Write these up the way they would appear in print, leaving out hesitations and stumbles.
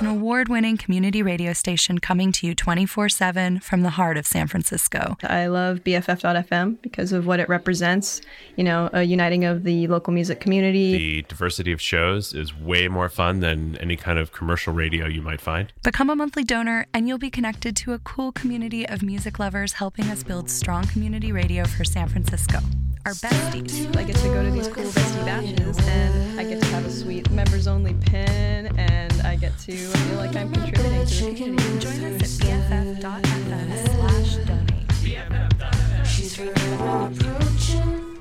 is an award-winning community radio station coming to you 24/7 from the heart of San Francisco. I love BFF.FM because of what it represents, you know, a uniting of the local music community. The diversity of shows is way more fun than any kind of commercial radio you might find. Become a monthly donor and you'll be connected to a cool community of music lovers helping us build strong community radio for San Francisco. Our besties. I get to go to these cool bestie bashes, and I get to have a sweet members-only pin, and I get to feel like I'm contributing to the community. Join us at BFF.FM/donate. BFF.FM. She's forever approaching.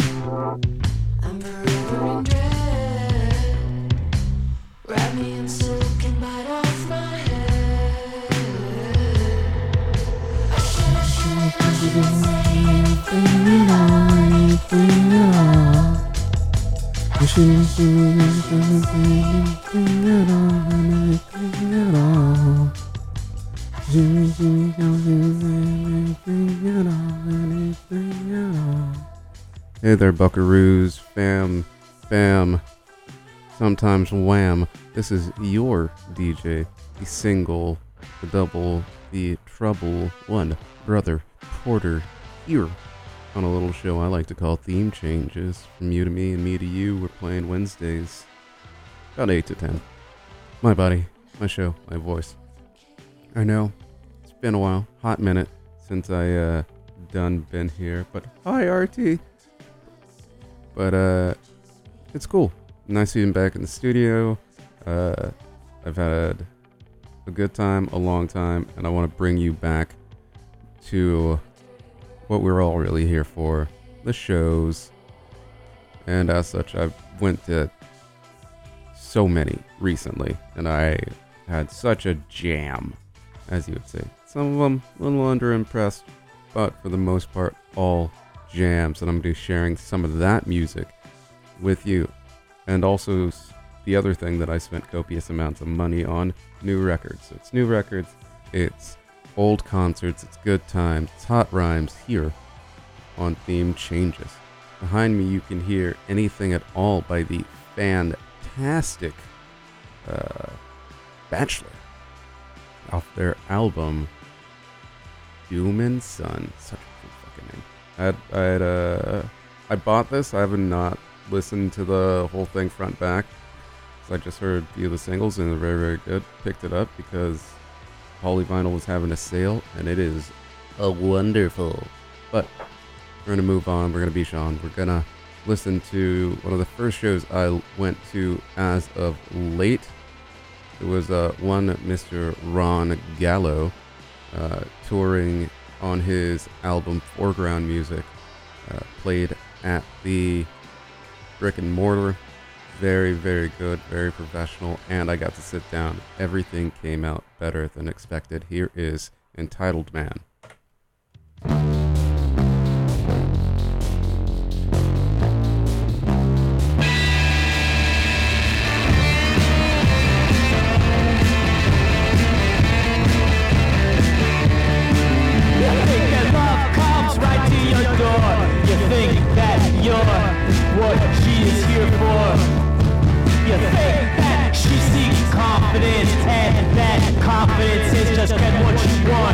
I'm forever in dread. Wrap me in silk and bite off my head. I didn't say anything at all. Hey there, buckaroos, fam, sometimes wham. This is your DJ, the single, the double, the trouble, one, brother, Porter, here. On a little show I like to call Theme Changes. From you to me and me to you, we're playing Wednesdays. About 8 to 10. My body, my show, my voice. I know, it's been a while, hot minute, since I done been here, but hi RT! But it's cool. Nice being back in the studio. I've had a good time, a long time, and I want to bring you back to what we're all really here for, the shows. And as such, I've went to so many recently, and I had such a jam, as you would say. Some of them a little underimpressed, but for the most part, all jams. And I'm going to be sharing some of that music with you. And also the other thing that I spent copious amounts of money on, new records. It's new records, it's old concerts, it's good times, it's hot rhymes here on Theme Changes. Behind me you can hear Anything at All by the fantastic Bachelor off their album Doom and Sun. Such a cool fucking name. I bought this. I have not listened to the whole thing front back. So I just heard a few of the singles and they're very, very good. Picked it up because Polyvinyl was having a sale, and it is a wonderful. But we're gonna move on. We're gonna be Sean. We're gonna listen to one of the first shows I went to as of late. It was one Mr. Ron Gallo touring on his album Foreground Music. Played at the Brick and Mortar. Very, very good, very professional, and I got to sit down. Everything came out better than expected. Here is Entitled Man. You think that love comes right to your door. You think that you're what she is here for. You think that she seeks confidence, and that confidence is just get what you want.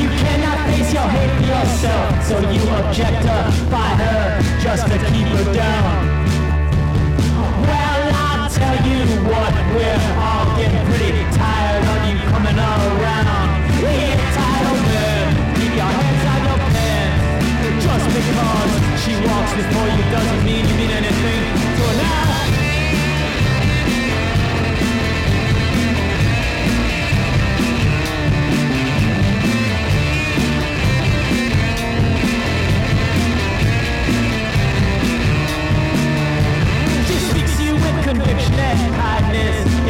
You cannot face your hate for yourself, so you objectify her just to keep her down. Well, I'll tell you what, we're all getting pretty tired of you coming all around. The entitled man, keep your hands out your pants. Just because she walks before you doesn't mean you mean anything to her now. Conviction and kindness.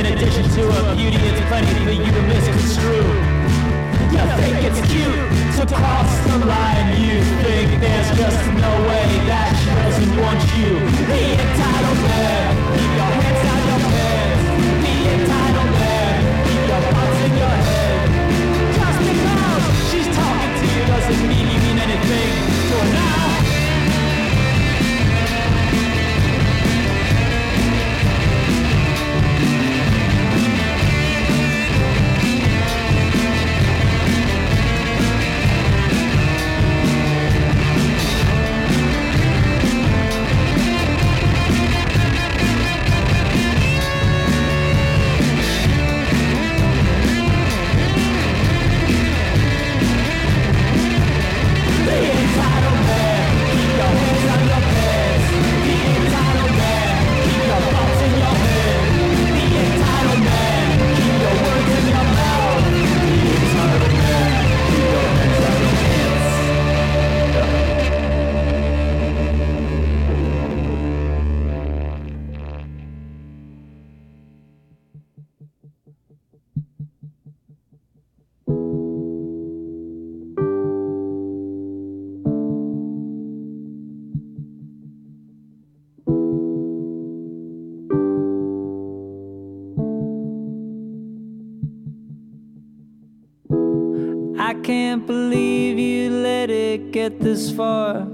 can't believe you let it get this far.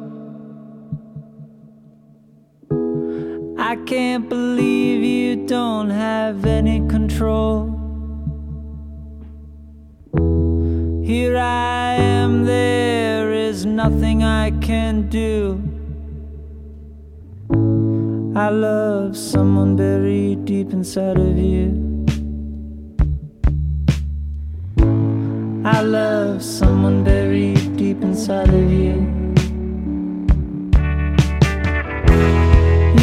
I can't believe you don't have any control. Here I am, there is nothing I can do. I love someone buried deep inside of you. I love someone buried deep inside of you.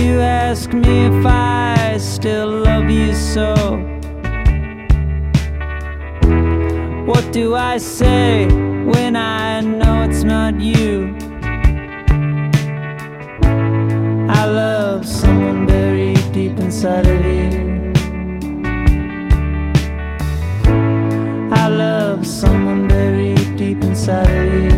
You ask me if I still love you so. What do I say when I know it's not you? I love someone buried deep inside of you. I love someone buried deep inside of you.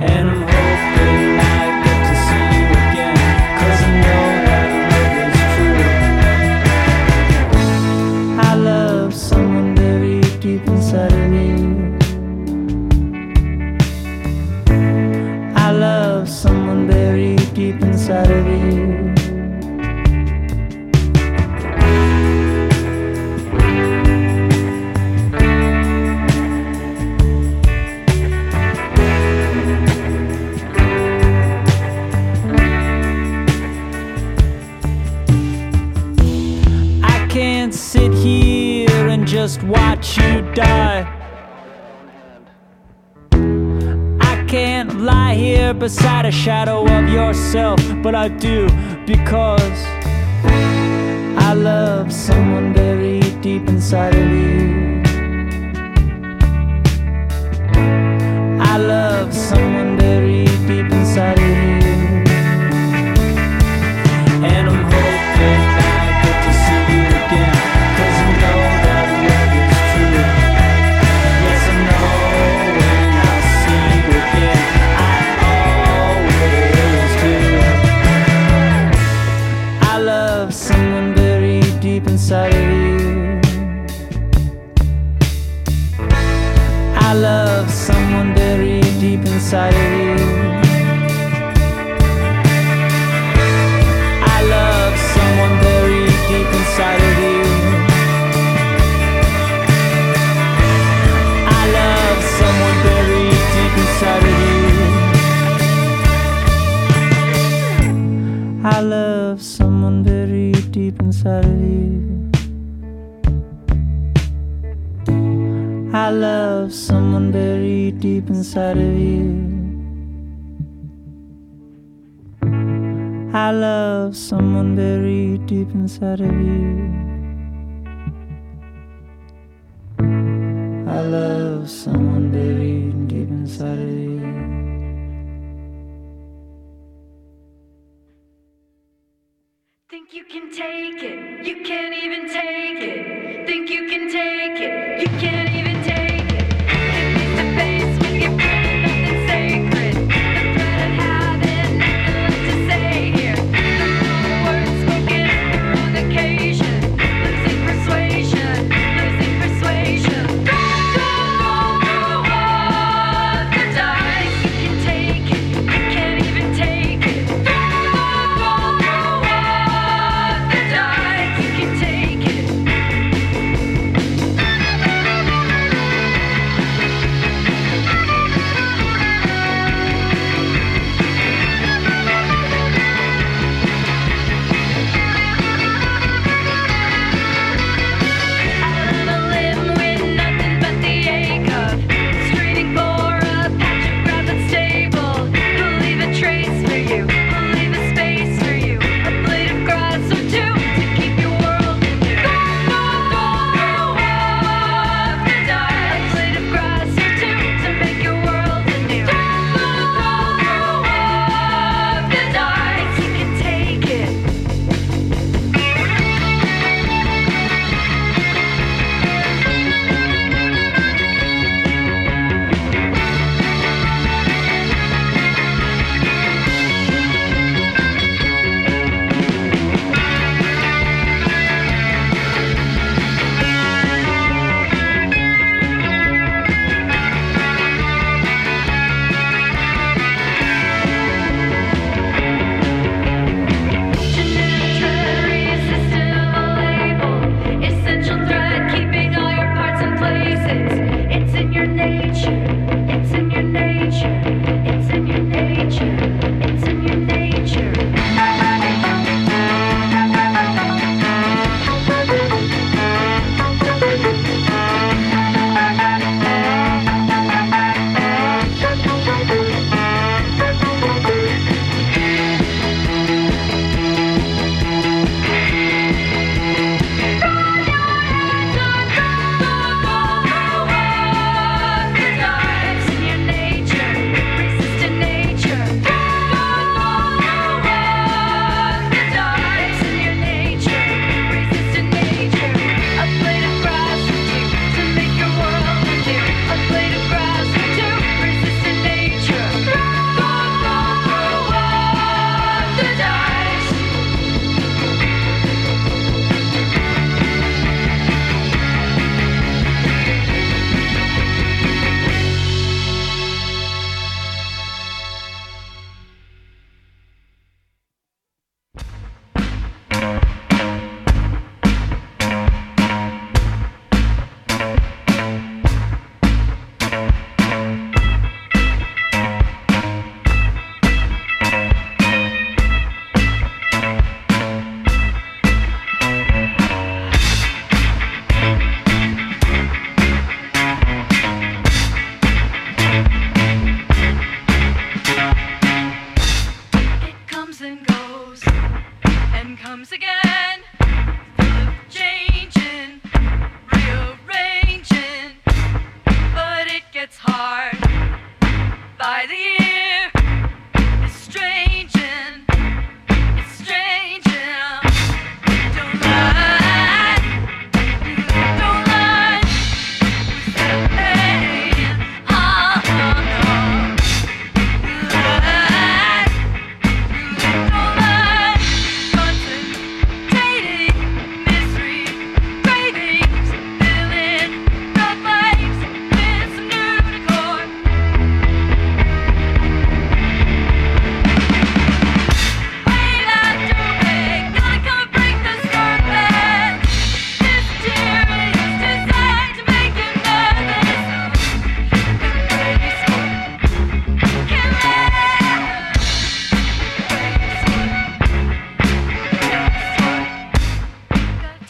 And I'm hoping I get to see you again, 'cause I know that love is true. I love someone buried deep inside of you. I love someone buried deep inside of you. I can't sit here and just watch you die. Can't lie here beside a shadow of yourself, but I do, because I love someone buried deep inside of you. I love someone buried deep inside of you. And I'm hoping I get to see you again, 'cause I know that love is true. Yes, I know when I see you again. Inside of you, I love someone buried deep inside of you. I love someone buried deep inside of you. I love someone buried deep inside of you. I love someone buried deep inside of you. I love someone buried deep inside of you. I love someone buried deep inside of you. I love someone buried deep inside of you. Think you can take it, you can't even take it. Think you can take it, you can't even take it. Give me the basement, give me nothing sacred. The threat of having nothing left to say here. The wrong words spoken on the wrong occasion. Losing persuasion, losing persuasion. Throw the dice. You can take it, you can't even take it. Throw the dice, you can take it.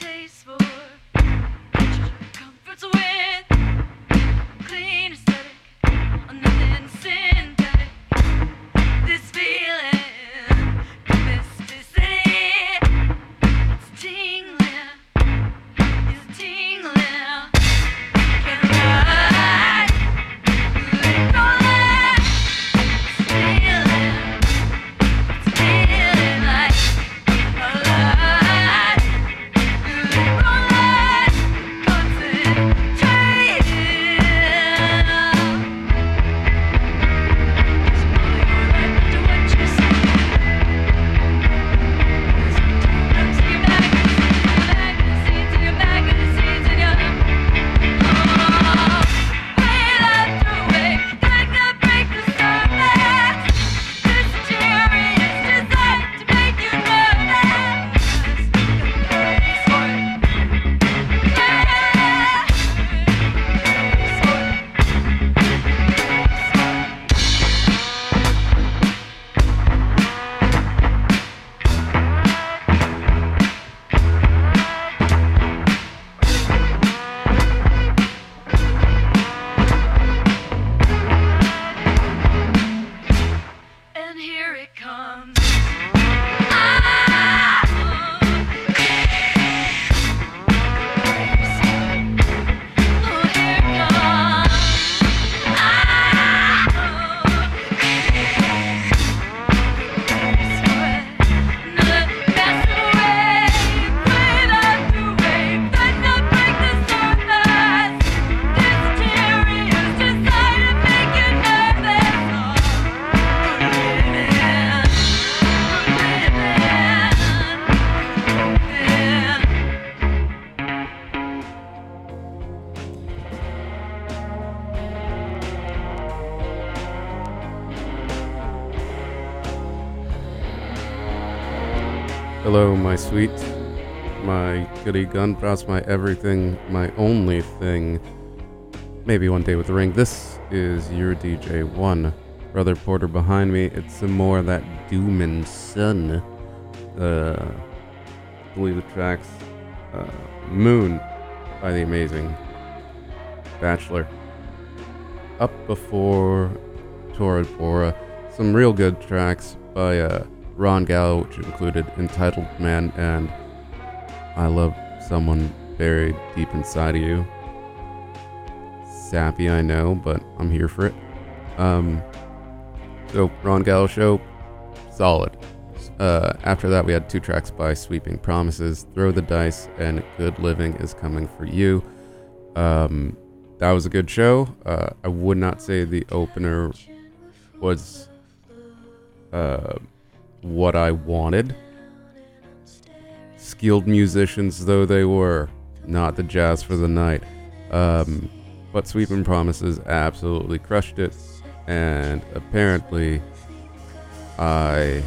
taste for. Put your comforts with clean aesthetic or nothing synthetic. This feeling, domesticity, it's tingling, it's tingling. Can I let go of it's feeling, it's feeling like alive. Let go of concentrating. And here it comes. Hello, my sweet, my goody gun brats, my everything, my only thing. Maybe one day with the ring. This is your DJ One, Brother Porter behind me. It's some more of that Doom and Sun. I believe the tracks Moon by the amazing Bachelor. Up before Torrid Bora. Some real good tracks by Ron Gallo, which included Entitled Man and I Love Someone Buried Deep Inside of You. Sappy, I know, but I'm here for it. So Ron Gallo Show, solid. After that we had two tracks by Sweeping Promises, Throw the Dice and Good Living Is Coming For You. That was a good show. I would not say the opener was what I wanted. Skilled musicians though they were, not the jazz for the night. But Sweeping Promises absolutely crushed it, and apparently I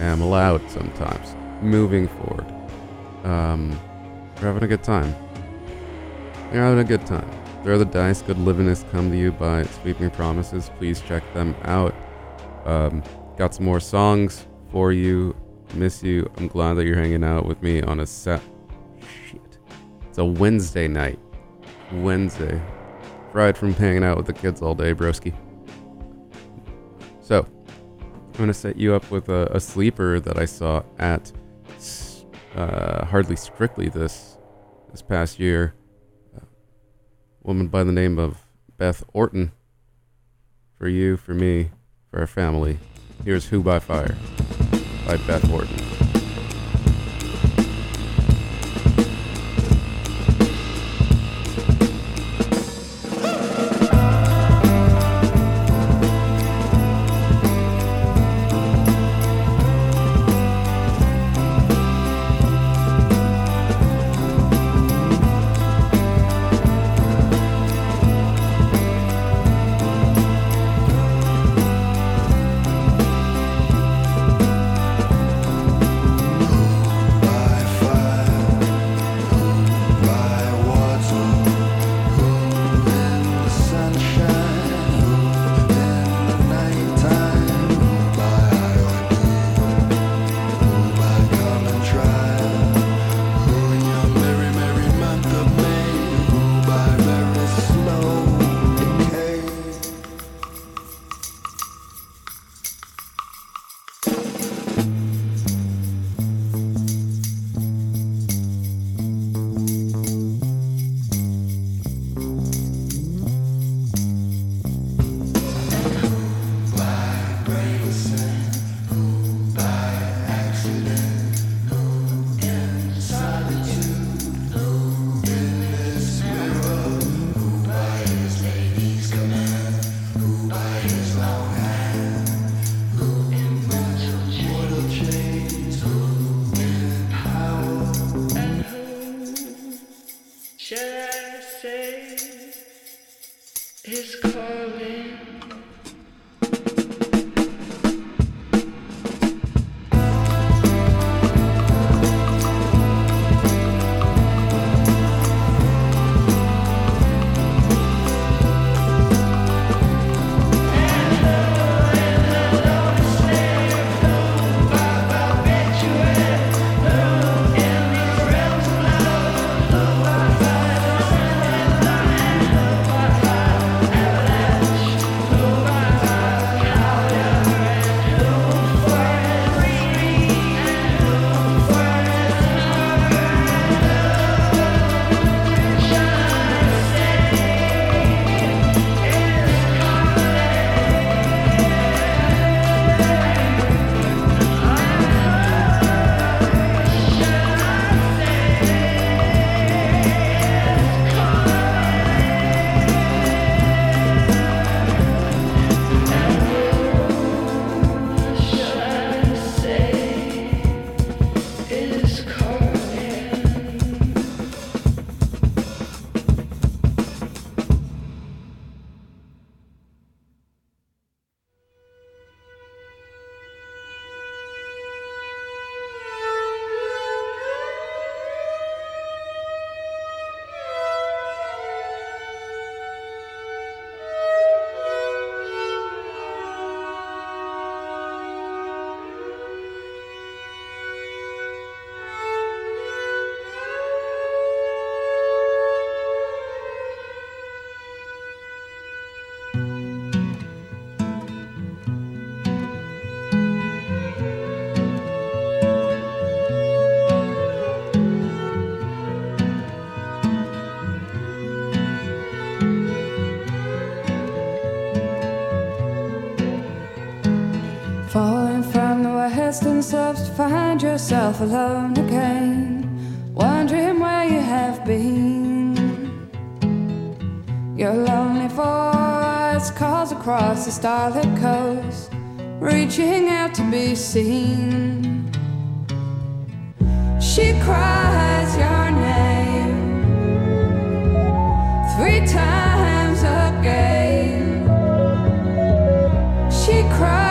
am allowed sometimes. Moving forward, we're having a good time. You're having a good time. Throw the Dice, Good Living Is Come To You by Sweeping Promises. Please check them out. Got some more songs for you. Miss you. I'm glad that you're hanging out with me on a set. Shit. It's a Wednesday night. Wednesday. Fried from hanging out with the kids all day, broski. So, I'm going to set you up with a sleeper that I saw at Hardly Strictly this past year. A woman by the name of Beth Orton. For you, for me, for our family. Here's Who by Fire by Beth Orton. is calling. To find yourself alone again, wondering where you have been. Your lonely voice calls across the starlit coast, reaching out to be seen. She cries your name 3 times a day. She cries.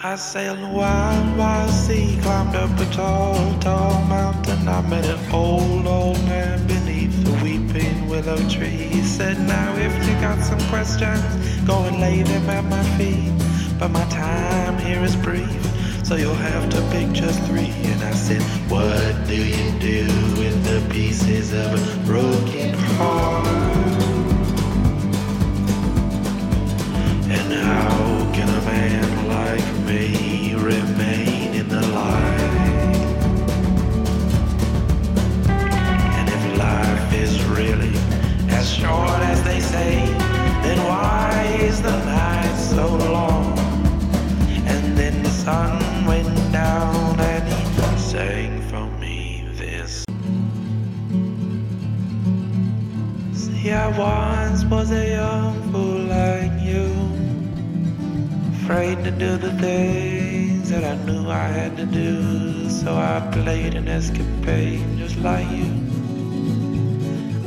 I sailed the wild, wild sea, climbed up a tall, tall mountain. I met an old man beneath the weeping willow tree. He said, now if you got some questions, go and lay them at my feet. But my time here is brief, so you'll have to pick just three. And I said, what do you do with the pieces of a broken heart? And how can a man like me remain in the light? And if life is really as short as they say, then why is the night so long? And then the sun went down and he sang for me this. See, I once was a young fool like you, afraid to do the things that I knew I had to do. So I played an escapade just like you.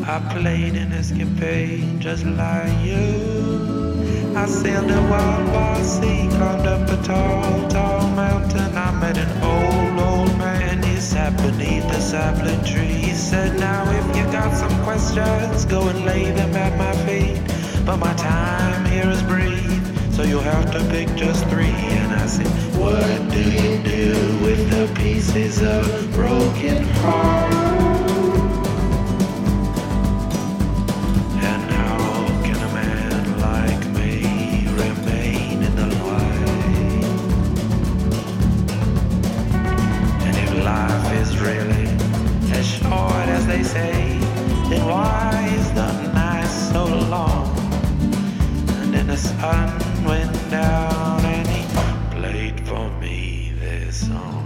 I played an escapade just like you. I sailed the wild, wild sea, climbed up a tall, tall mountain. I met an old man, he sat beneath the sapling tree. He said, now if you got some questions, go and lay them at my feet. But my time here is brief, so you'll have to pick just three. And I said, what do you do with the pieces of a broken heart? And how can a man like me remain in the light? And if life is really as short as they say, then why is the night so long? And then the sun went down and he played for me this song.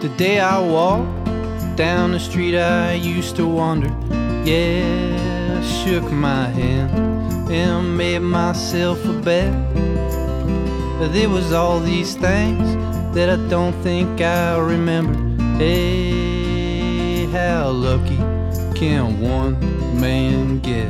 The day I walked down the street I used to wander, yeah, I shook my hand and made myself a bet. But there was all these things that I don't think I remember. Hey, how lucky can one man get?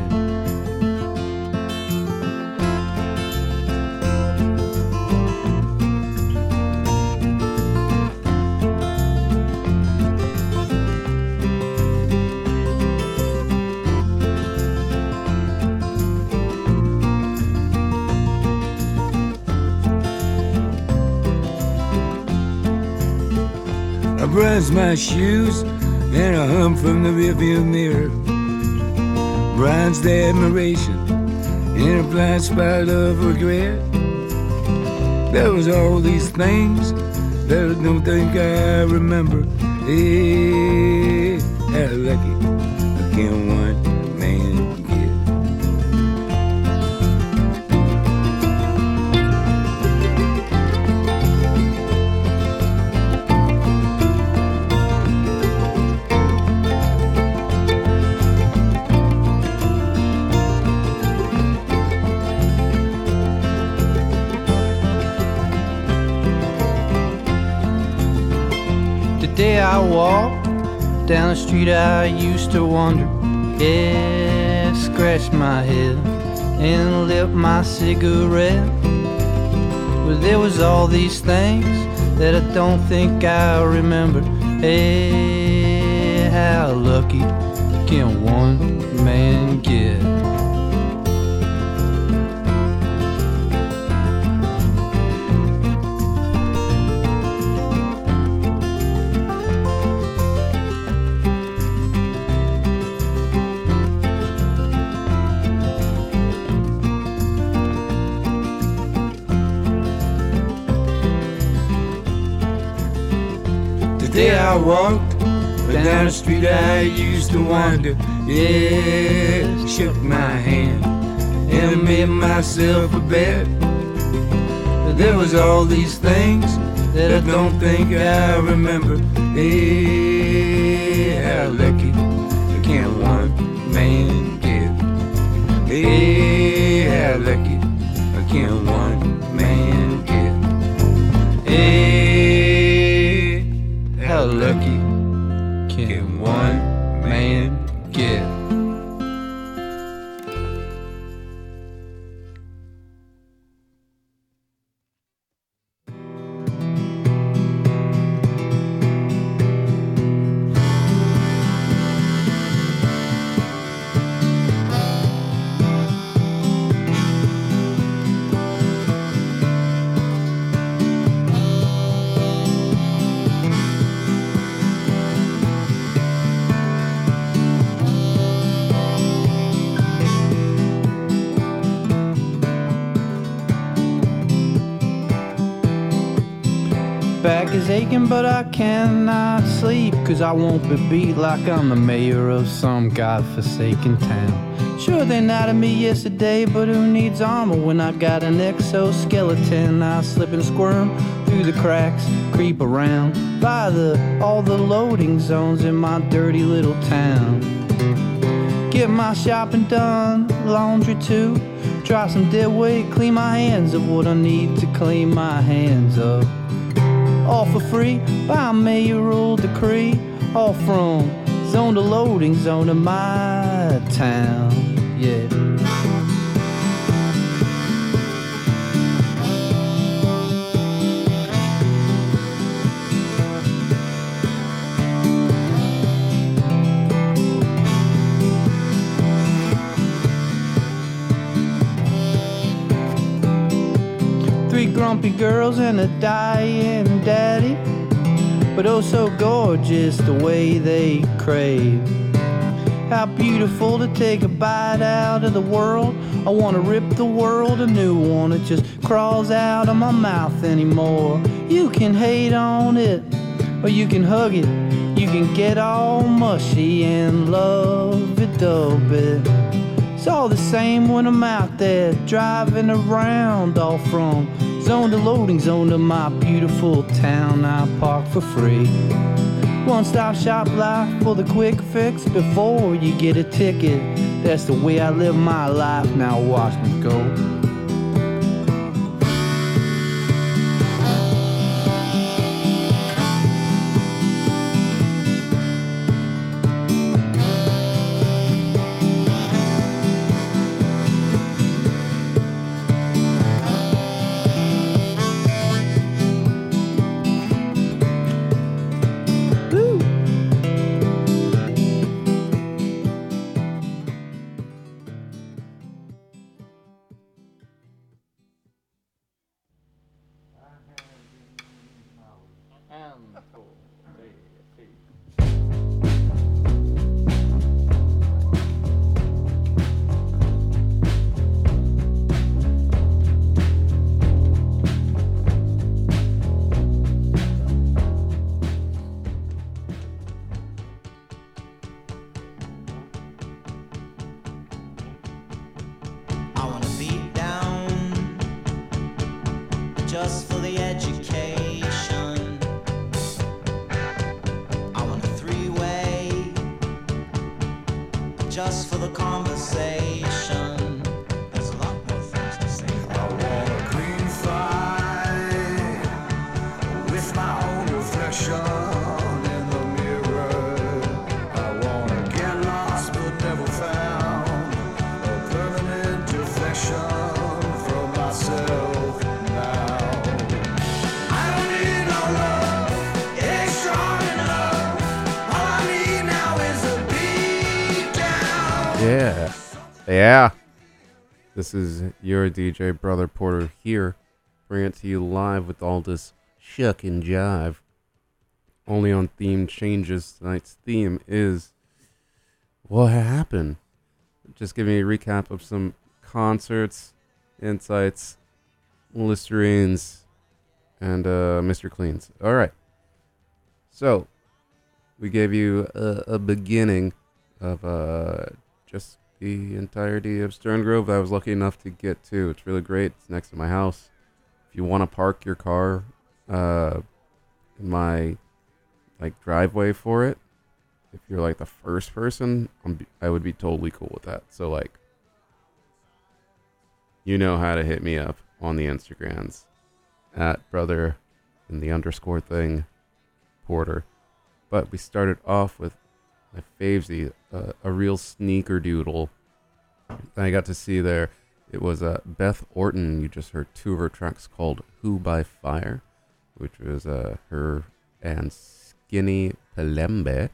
brush my shoes and a hum from the rearview mirror bronzed admiration in a blind spot of regret. There was all these things that I don't think I remember. Hey, how lucky I can't want. I walk down the street I used to wander. Yeah, scratch my head and lit my cigarette. Well, there was all these things that I don't think I remember. Hey, how lucky can one man get? I walked down the street I used to wander. Yeah, shook my hand and made myself a bet. But there was all these things that I don't think I remember. Hey, how lucky can one man get? Hey, how lucky can one man get? Hey, how lucky can one man get? Aching, but I cannot sleep, cause I won't be beat like I'm the mayor of some godforsaken town. Sure, they nodded me yesterday, but who needs armor when I got an exoskeleton? I slip and squirm through the cracks, creep around by all the loading zones in my dirty little town. Get my shopping done, laundry too, dry some dead weight, clean my hands of what I need to clean my hands of. All for free by mayoral decree, all from zone to loading zone of my town, yeah. Grumpy girls and a dying daddy, but oh so gorgeous the way they crave. How beautiful to take a bite out of the world. I want to rip the world a new one. It just crawls out of my mouth anymore. You can hate on it, or you can hug it. You can get all mushy and love it a bit. It's all the same when I'm out there driving around, all from zone to loading zone of my beautiful town. I park for free. One stop shop life for the quick fix before you get a ticket. That's the way I live my life. Now watch me go. just for the education. I want a three-way, just for the conversation. Yeah, yeah. This is your DJ brother Porter here, bringing it to you live with all this shuck and jive. Only on Theme Changes. Tonight's theme is what happened. Just giving you a recap of some concerts, insights, Listerines, and Mr. Cleans. All right. So we gave you a beginning of just the entirety of Stern Grove that I was lucky enough to get to. It's really great. It's next to my house. If you want to park your car in my driveway for it, if you're the first person, I would be totally cool with that. So you know how to hit me up on the Instagrams at brother and the underscore thing Porter. But we started off with my favesy, a real sneaker doodle I got to see there. It was Beth Orton. You just heard two of her tracks called Who by Fire, which was her and Skinny Pelembe.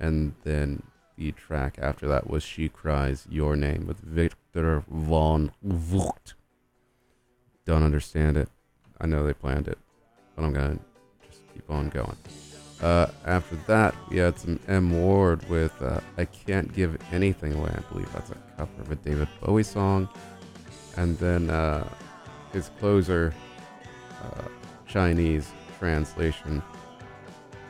And then the track after that was She Cries Your Name with Victor Von Wucht. Don't understand it. I know they planned it, but I'm going to just keep on going. After that, we had some M. Ward with I Can't Give Anything Away. I believe that's a cover of a David Bowie song. And then his closer, Chinese translation.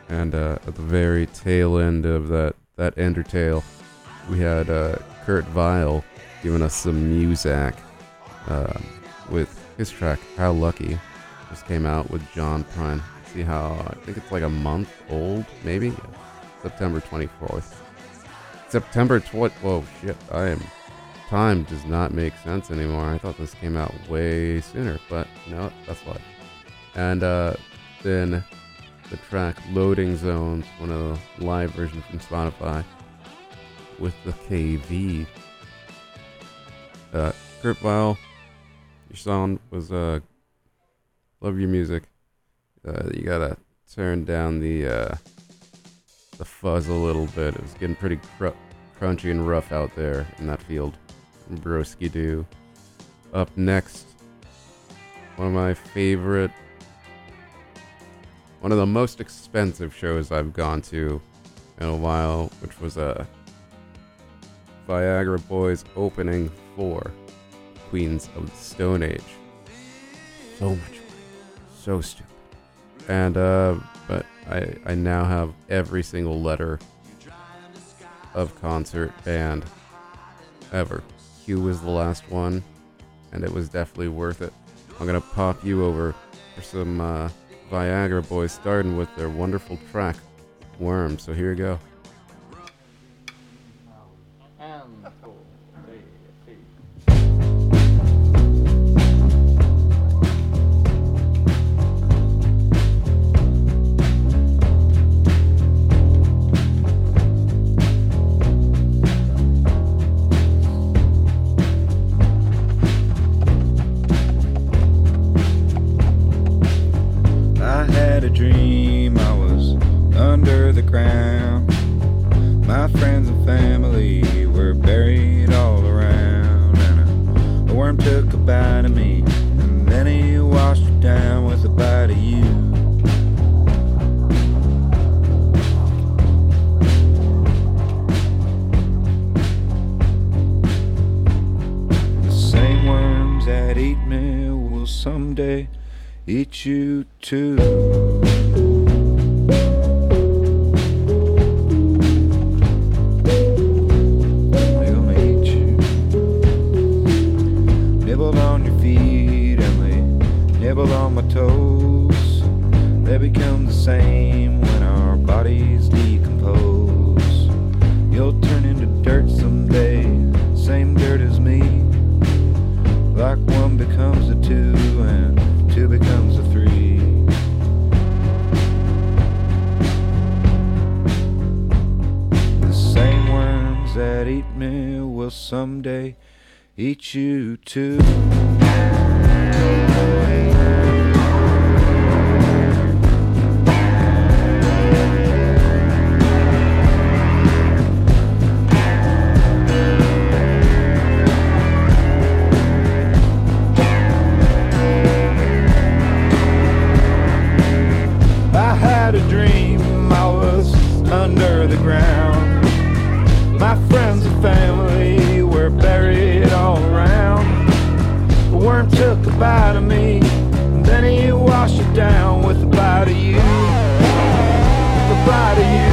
And at the very tail end of that Endertale, we had Kurt Vile giving us some Muzak with his track, How Lucky. Just came out with John Prine. See how, I think it's a month old, maybe? Yeah. September 24th. Whoa, shit, time does not make sense anymore. I thought this came out way sooner, but no, that's why. And then the track Loading Zones, one of the live versions from Spotify, with the KV. Kurt Vile, your song was Love Your Music. You gotta turn down the fuzz a little bit. It was getting pretty crunchy and rough out there in that field. Broski do. Up next, one of my favorite, one of the most expensive shows I've gone to in a while, which was Viagra Boys opening for Queens of the Stone Age. So much money. So stupid. And but I now have every single letter of concert band ever. Q was the last one, and it was definitely worth it. I'm gonna pop you over for some Viagra Boys, starting with their wonderful track Worm. So here you go. Nibbled on your feet and they nibbled on my toes. They become the same when our bodies decompose. You'll turn into dirt someday, same dirt as me. Like one becomes a two and two becomes a three. The same worms that eat me will someday eat you too. Bite of me, and then he washed it down with a bite of you, the bite of you.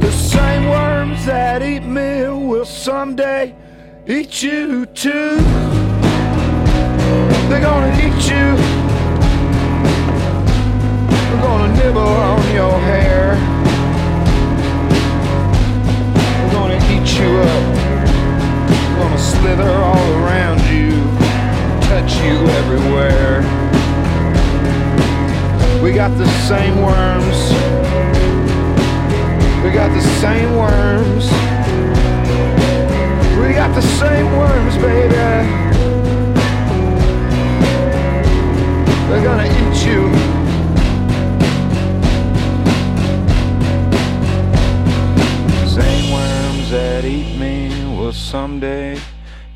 The same worms that eat me will someday eat you too. They're gonna eat you. They're gonna nibble on your hair. You up, gonna slither all around you, touch you everywhere. We got the same worms, we got the same worms, we got the same worms, baby. They're gonna eat you. That eat me will someday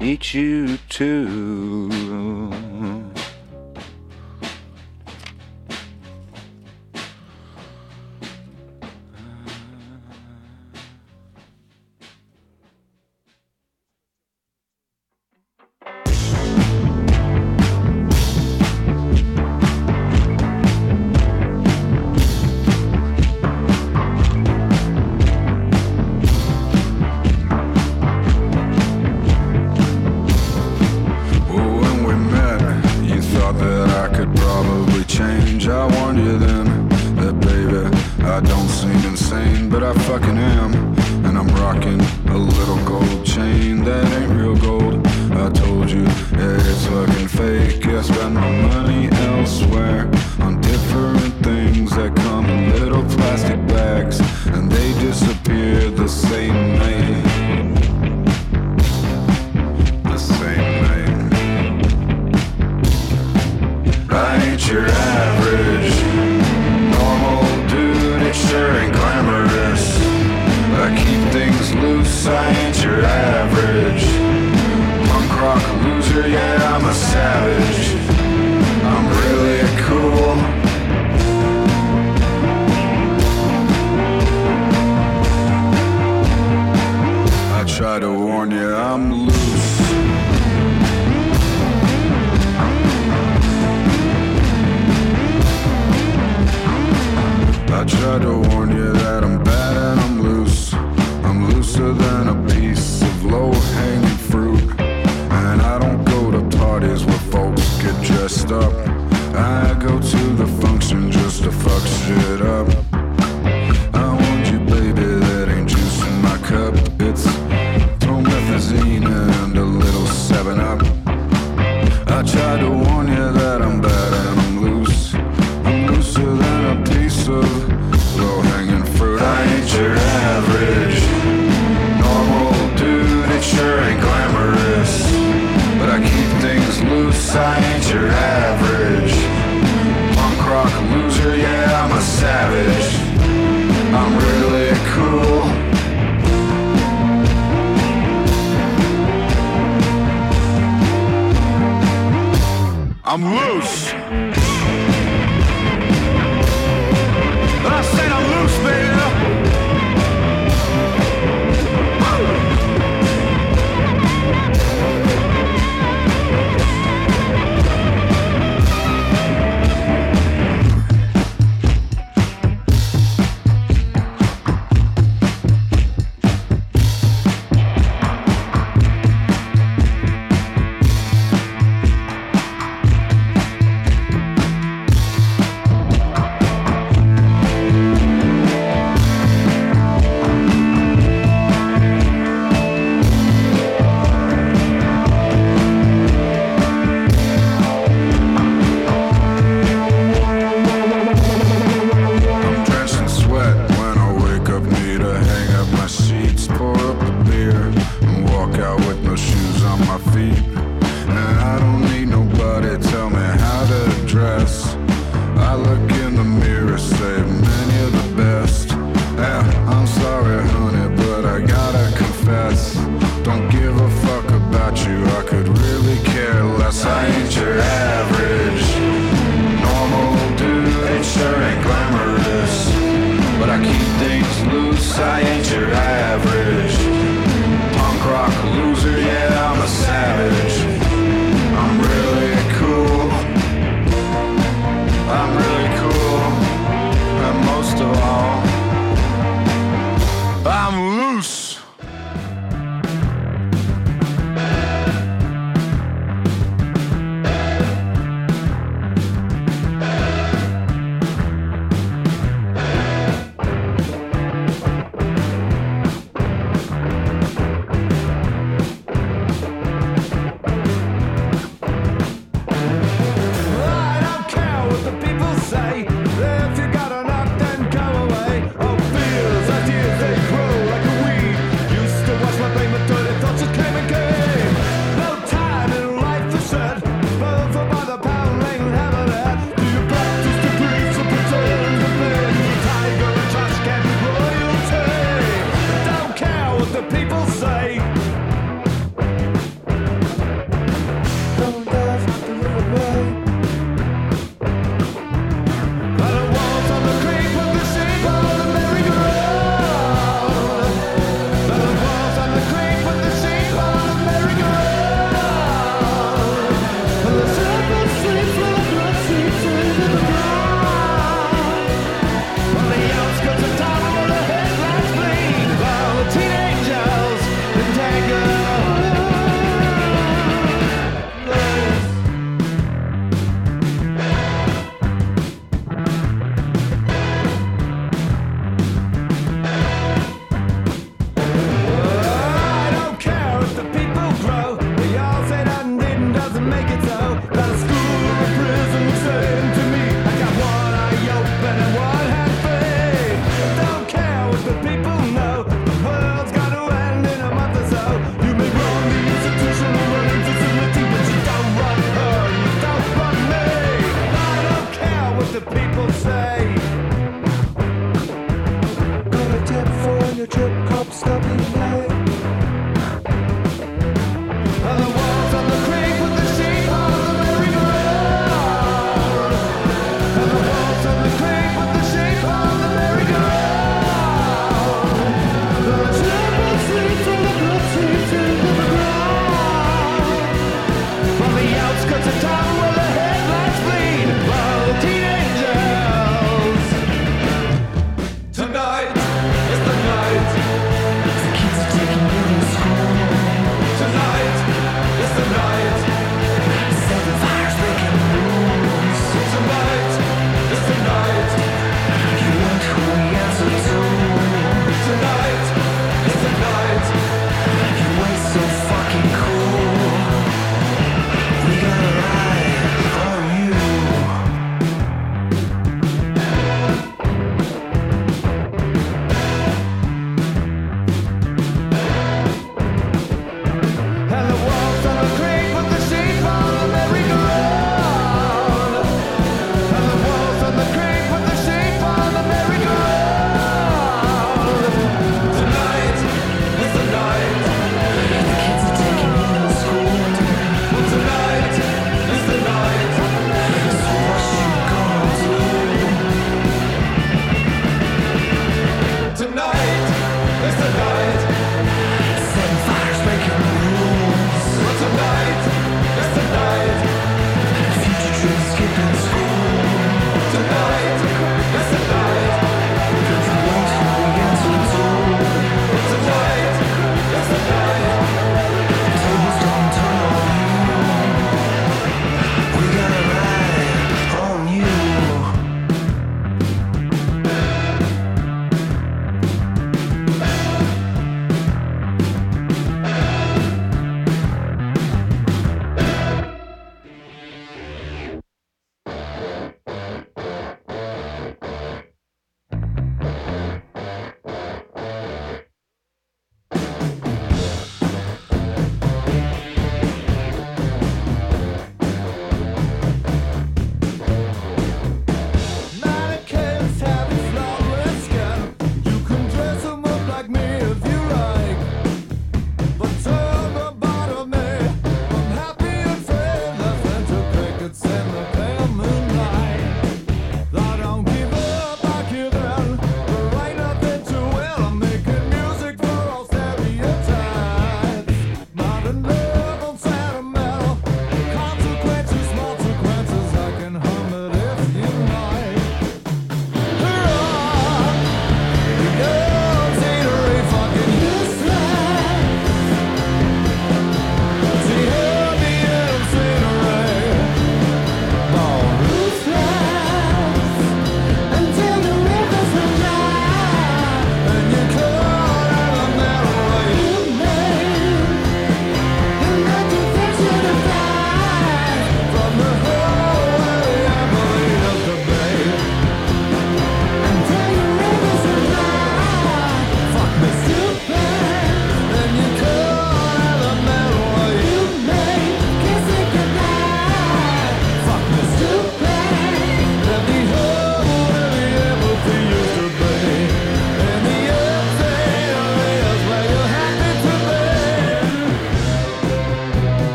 eat you too. guess I ain't your average punk rock loser, yeah, I'm a savage. I'm really cool, I'm really cool, and most of all, I'm loose. Tonight is the night.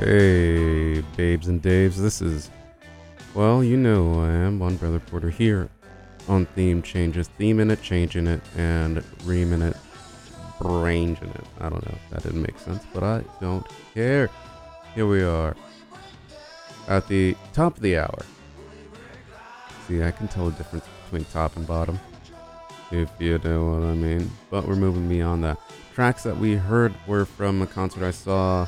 Hey, babes and daves, this is, well, you know who I am, One Brother Porter here on Theme Changes, theming it, changing it, and reaming it, branging it. I don't know if that didn't make sense, but I don't care. Here we are at the top of the hour. See, I can tell the difference between top and bottom, if you know what I mean. But we're moving beyond that. Tracks that we heard were from a concert I saw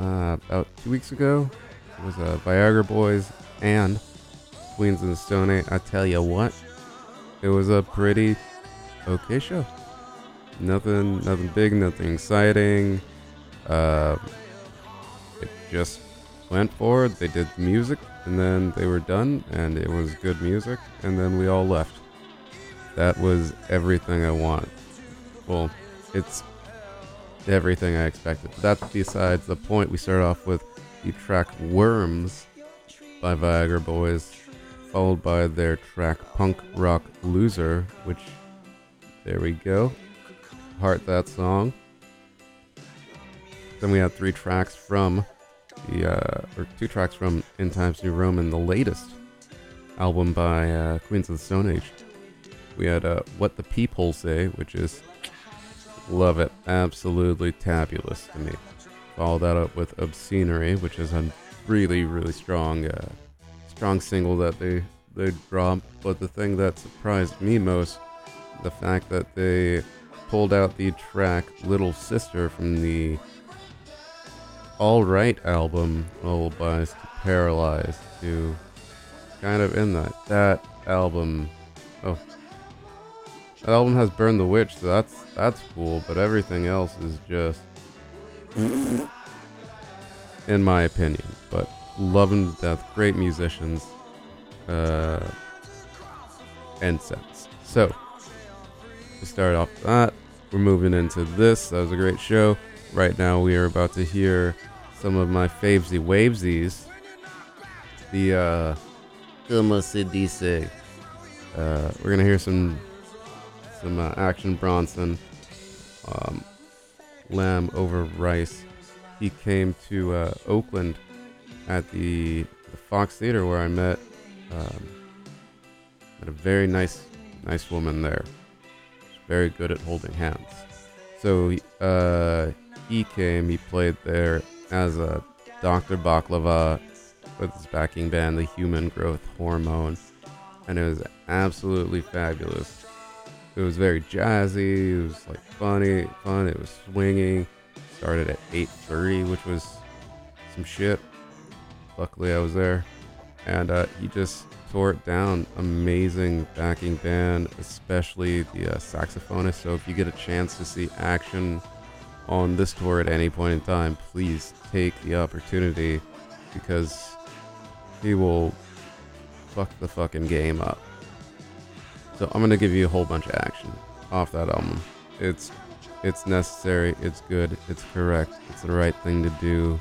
about 2 weeks ago. It was Viagra Boys and Queens of the Stone Age. I tell you what, it was a pretty okay show. Nothing big, nothing exciting. It just went forward. They did the music, and then they were done, and it was good music, and then we all left. That was everything I want. Well, it's everything I expected. That's besides the point. We start off with the track Worms by Viagra Boys, followed by their track Punk Rock Loser, which, there we go, heart that song. Then we had two tracks from In Times New Roman, the latest album by Queens of the Stone Age. We had What the People Say, which is, love it, absolutely tabulous to me. Follow that up with Obscenery, which is a really, really strong single that they dropped. But the thing that surprised me most, the fact that they pulled out the track Little Sister from the All Right album, Lullabies to Paralyze, to kind of end that. That album, that album has Burn the Witch, so that's cool, but everything else is just, in my opinion, but love them to death, great musicians, and sets. So, we start off with that, we're moving into this, that was a great show. Right now we are about to hear some of my favesy wavesies, the, como se dice, we're gonna hear some Action Bronson, Lamb Over Rice. He came to Oakland at the Fox Theater where I met a very nice woman there. She's very good at holding hands. So he played there as a Dr. Baklava with his backing band, the Human Growth Hormone, and it was absolutely fabulous. It was very jazzy, it was like fun, it was swinging. Started at 8:30, which was some shit. Luckily I was there. And he just tore it down. Amazing backing band, especially the saxophonist. So if you get a chance to see Action on this tour at any point in time, please take the opportunity, because he will fuck the fucking game up. So I'm going to give you a whole bunch of Action off that album. It's necessary, it's good, it's correct, it's the right thing to do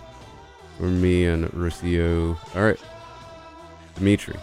for me and Ruscio. Alright, Dimitri.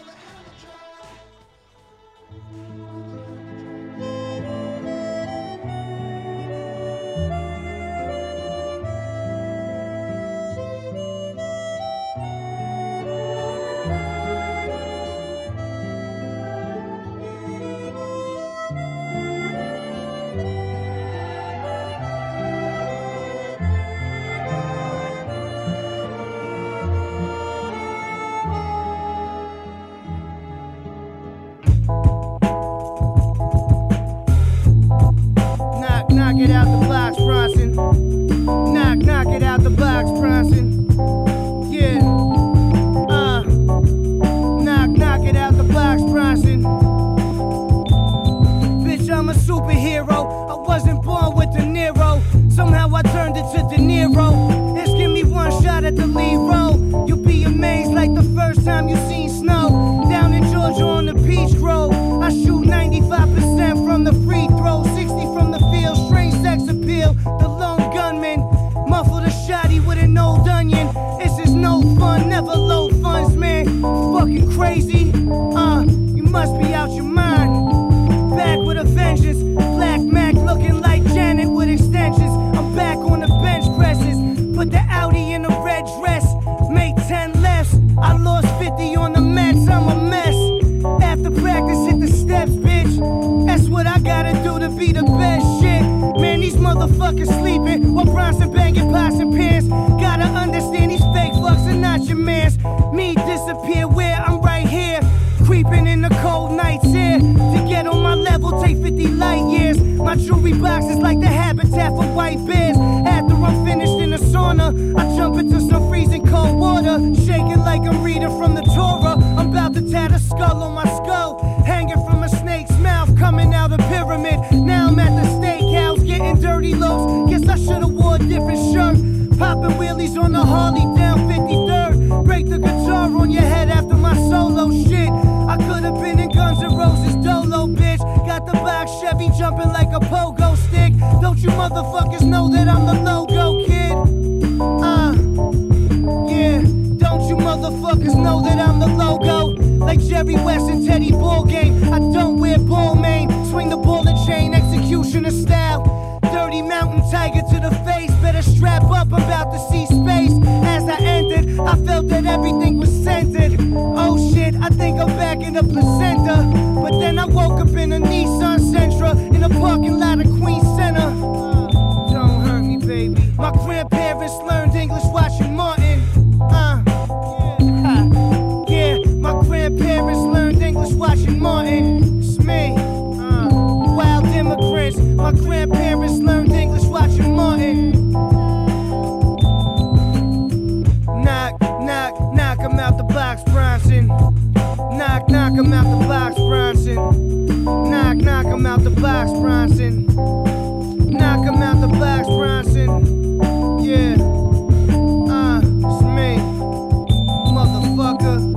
With extensions, I'm back on the bench presses. Put the Audi in a red dress. fucking sleeping while Bronson banging pots and pans. Gotta understand these fake fucks are not your mans. Me disappear where I'm right here, creeping in the cold night's air. To get on my level, take 50 light years. My jewelry box is like the habitat for white bears. After I'm finished in the sauna, I jump into some freezing cold water, shaking like I'm reading from the Torah. I'm about to tat a skull on my skull, hanging from a snake's mouth, coming out a pyramid. Now I'm at the steakhouse, getting dirty looks. Guess I should've wore a different shirt. Popping wheelies on the Harley down 53rd. Break the guitar on your head after my solo shit. I could've been in Guns N' Roses Dolo, bitch. Got the box Chevy jumping like a pogo stick. Don't you motherfuckers know that I'm the logo kid? Yeah. Don't you motherfuckers know that I'm the logo? Like Jerry West and Teddy Ballgame, I don't wear ball mane. Swing the ball and chain, executioner style. Dirty mountain tiger to the face. Better strap up, I'm about to see space. As I ended, I felt that everything was centered. Oh shit, I think I'm back in the placenta. But then I woke up in a Nissan Sentra in the parking lot of Queens Center. Don't hurt me, baby. My grandparents learned English watching Martin. Parents learned English watching Martin. It's me. Wild immigrants. My grandparents learned English watching Martin. Knock, knock, knock him out the box, Bronson. Knock, knock him out the box, Bronson. Knock, knock him out the box, Bronson. Knock him out the box, Bronson. Yeah. It's me. Motherfucker.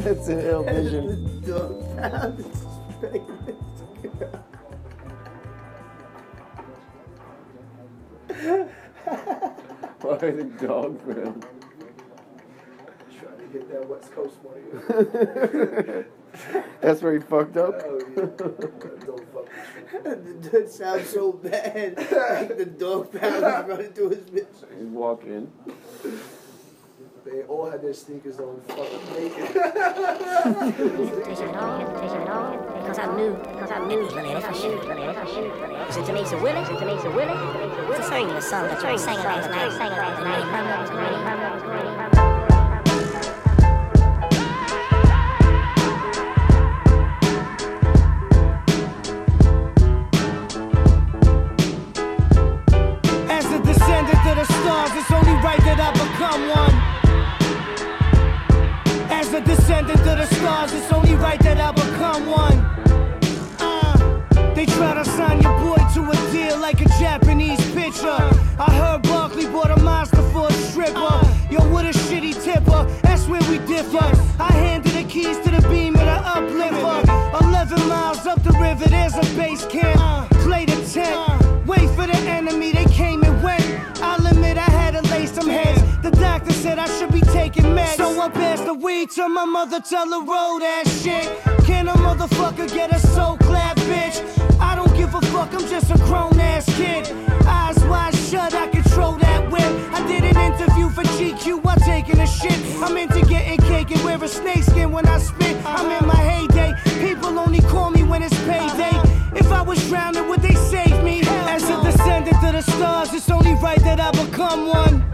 That's an ill vision. Why the dog pound? Trying to get that West Coast money. That's where he fucked up? Oh, yeah. Don't fuck with you. That sounds so bad. Like the dog pound is running through his bitch. He's walking. They all had their sneakers on fucking naked. Because I'm new. Is it Jamaica Willis? It's a singing song that you're singing last night. As a descendant of the stars, it's only right that I become one. As a descendant of the stars, it's only right that I become one. They try to sign your boy to a deal like a Japanese pitcher. I heard Barkley bought a monster for a stripper. Yo, what a shitty tipper, that's where we differ. Yes. I handed the keys to the beam and I uplifter. 11 miles up the river, there's a base camp. Play the tent, wait for the enemy, they came and went. I'll admit I had to lay some heads. The doctor said I should be taking meds. So I passed the weed to my mother, tell her roll that shit. Can a motherfucker get a soul clap, bitch? I don't give a fuck, I'm just a grown-ass kid. Eyes wide shut, I control that whip. I did an interview for GQ while taking a shit. I'm into getting cake and wearing snakeskin when I spit. I'm in my heyday, people only call me when it's payday. If I was drowning, would they save me? As a descendant of the stars, it's only right that I become one.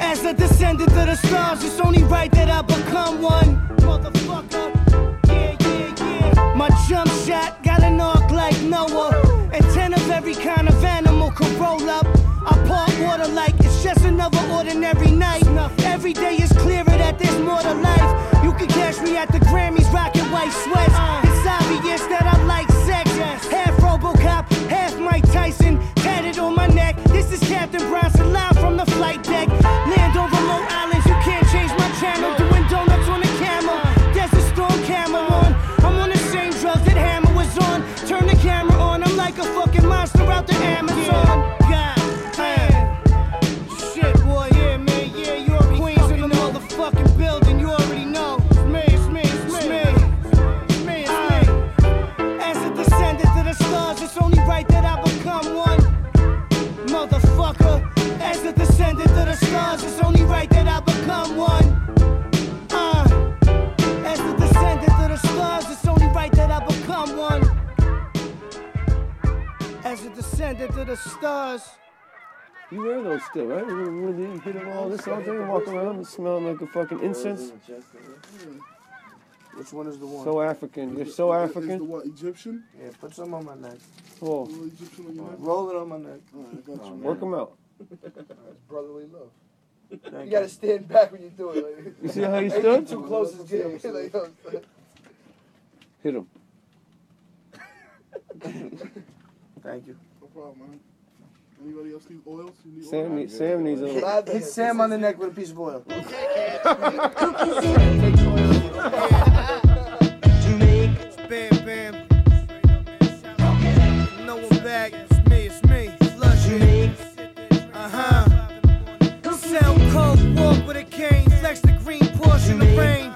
As a descendant of the stars, it's only right that I become one. Motherfucker, yeah, yeah, yeah. My jump shot got an arc like Noah, and 10 of every kind of animal can roll up. I pour water like it's just another ordinary night. Every day is clearer that there's more to life. You can catch me at the Grammys rocking white sweats. It's obvious that I like sex. Half RoboCop, half Mike Tyson, tatted on my neck. This is Captain Bronson live from the flight deck. Land over Long Island, you can't change my channel. Doing donuts on the camel, there's a storm camera on. I'm on the same drugs that Hammer was on. motherfucker. As the descendant of the stars, it's only right that I become one. As the descendant of the stars, it's only right that I become one. As a descendant of the stars. You wear those still, right? You hit them all this all day, walk around smelling like a fucking incense. Which one is the one? So African. You're so African. Is the what, Egyptian? Yeah, put some on my neck. Oh. Roll it on my neck. All right, I got you, work them out. It's brotherly love. You gotta stand back when you do it. Like, you see how he stood? Too close to Jim. Hit him. Thank you. No problem, man. Anybody else need oils? You need Sam, oil? Sam needs oil. Hit Sam on the neck with a piece of oil. Bam, bam. No one back. It's me, it's me. It's me. Sound cold, walk with a cane. Flex the green portion of rain.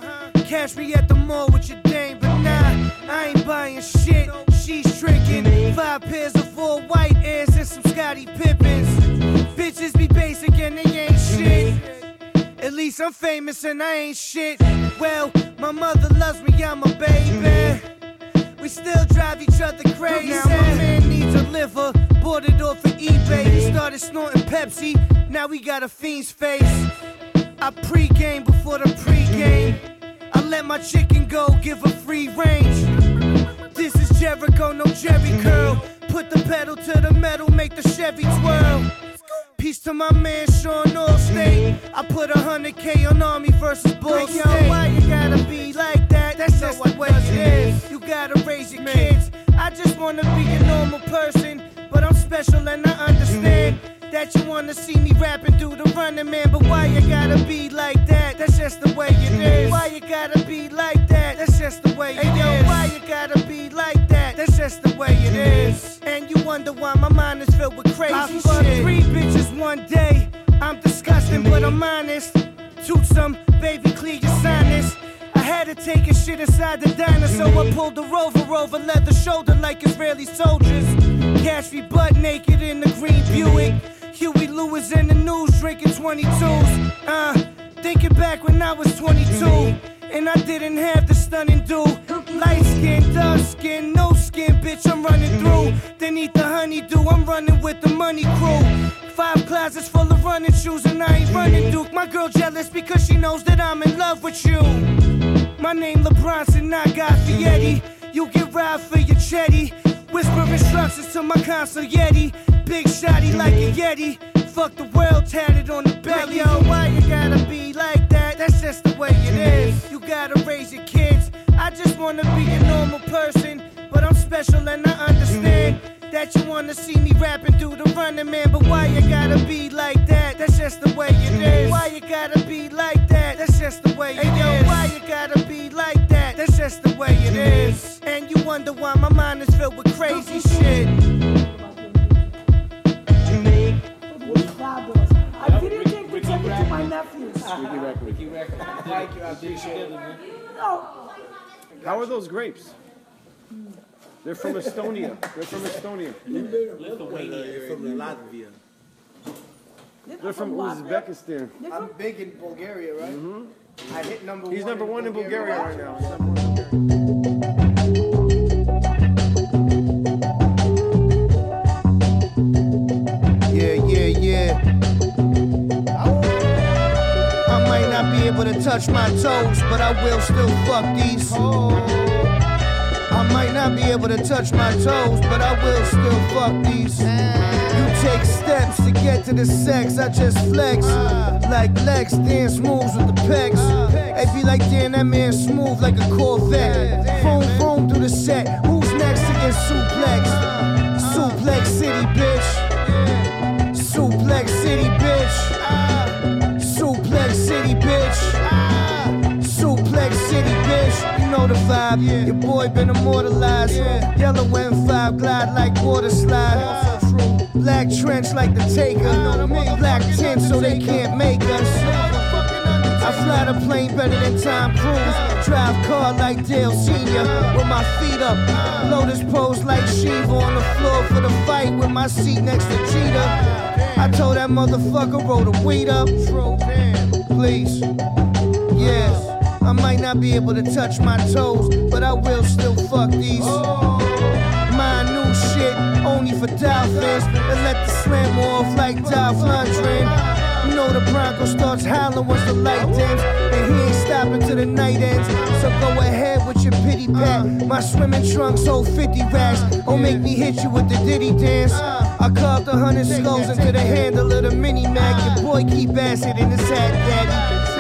Catch me at the mall with your dame. But nah, I ain't buying shit. She's tricking. 5 pairs of all white airs and some Scotty Pippins. Bitches be basic and they ain't shit. At least I'm famous and I ain't shit. Well, my mother loves me, I'm a baby. We still drive each other crazy. Now my man needs a liver, bought it off of eBay. He started snorting Pepsi, now we got a fiend's face. I pregame before the pregame. I let my chicken go, give her free range. This is Jericho, no Jerry curl. Put the pedal to the metal, make the Chevy twirl. Peace to my man Sean Allstate. I put 100K on Army versus Ball State. Why you gotta be like that? That's just the way it is. You gotta raise your kids. I just wanna be a normal person, but I'm special and I understand that you wanna see me rapping through the running man. But why you gotta be like that? That's just the way it is. Why you gotta be like that? That's just the way it is. Why you gotta be like that? That's just the way it is. And you wonder why my mind is filled with crazy shit. I fucked 3 bitches one day. I'm disgusting, but I'm honest. Toot some, baby, clear your sinus. I had to take a shit inside the diner, so I pulled the rover over leather shoulder like Israeli soldiers. Catch me butt naked in the green Buick. Huey Lewis in the news, drinking 22s. Thinking back when I was 22, and I didn't have the stunning do. Light skin, dark skin, no skin, bitch, I'm running through. Then eat the honeydew, I'm running with the money crew. 5 closets full of running shoes, and I ain't running, Duke. My girl jealous because she knows that I'm in love with you. My name LeBronson, I got Fietti. You get ride for your Chetty. Whisper instructions to my console, Yeti. Big shotty like a Yeti. Fuck the world, tatted on the belly. Yo, why you gotta be like that? That's just the way it is. You gotta raise your kids. I just wanna be a normal person, but I'm special and I understand that you wanna see me rapping through the running man. But why you gotta be like that? That's just the way it is. Why you gotta be like that? That's just the way it is. Why you gotta be like that? That's just the way it is. And you wonder why my mind is filled with crazy shit. I didn't take the ticket to my nephews. Ricky Record. Thank you, I appreciate it. Man. No. How are those grapes? They're from Estonia. They're from Latvia. They're from Uzbekistan. I'm big in Bulgaria, right? Mm-hmm. I hit number one. He's number one in Bulgaria right now. To touch my toes, but I will still fuck these hoes. I might not be able to touch my toes, but I will still fuck these. You take steps to get to the sex, I just flex. Like Lex, dance moves with the pecs. It be like, damn, that man smooth like a Corvette. Vroom, vroom through the set. Who's next to get suplex? Suplex City, bitch. Suplex City, bitch. The vibe, yeah. Your boy been immortalized. Yeah. Yellow M5 glide like water slide. Black trench like the taker. Black tint so they can't make us. I fly the plane better than Tom Cruise. Drive car like Dale Senior with my feet up. Lotus pose like Shiva on the floor for the fight with my seat next to Cheetah. I told that motherfucker, roll the weed up. Please. Yes, I might not be able to touch my toes, but I will still fuck these. My new shit, only for dolphins. And let the slam off like Dolph Lundgren. You know the Bronco starts howling once the light dims, and he ain't stopping till the night ends. So go ahead with your pity pat. My swimming trunks hold 50 racks. Oh, make me hit you with the ditty dance. I carved 100 skulls into the handle of the mini Mac. Your boy keep acid in his hat, daddy.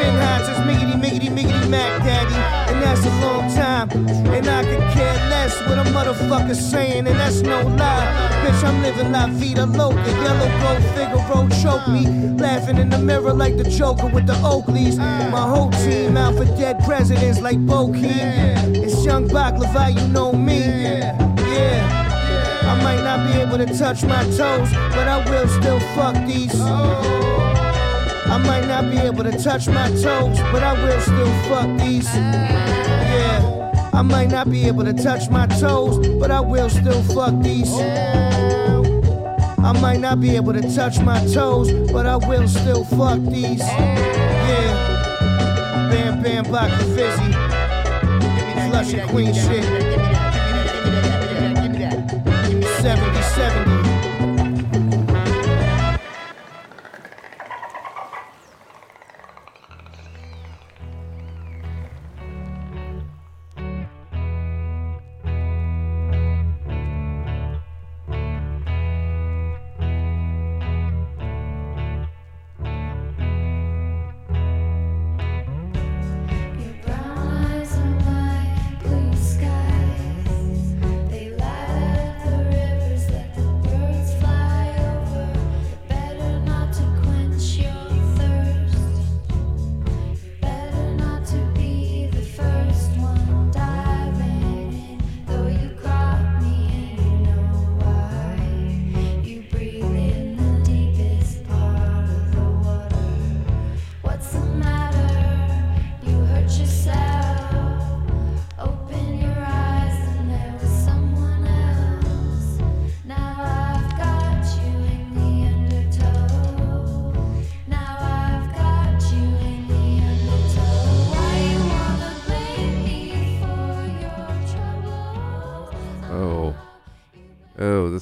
Been high since miggity, miggity, miggity, Mac, daddy. And that's a long time. And I could care less what a motherfucker's saying, and that's no lie. Bitch, I'm living La Vida Loca. Yellow gold Figaro choke me. Laughing in the mirror like the Joker with the Oakleys. My whole team out for dead presidents like Bo Keem. It's Young Baklava, you know me. Yeah. I might not be able to touch my toes, but I will still fuck these. I might not be able to touch my toes, but I will still fuck these. Yeah. I might not be able to touch my toes, but I will still fuck these. I might not be able to touch my toes, but I will still fuck these. Yeah. Bam Bam Baklava. Flushing Queen shit. 70-70.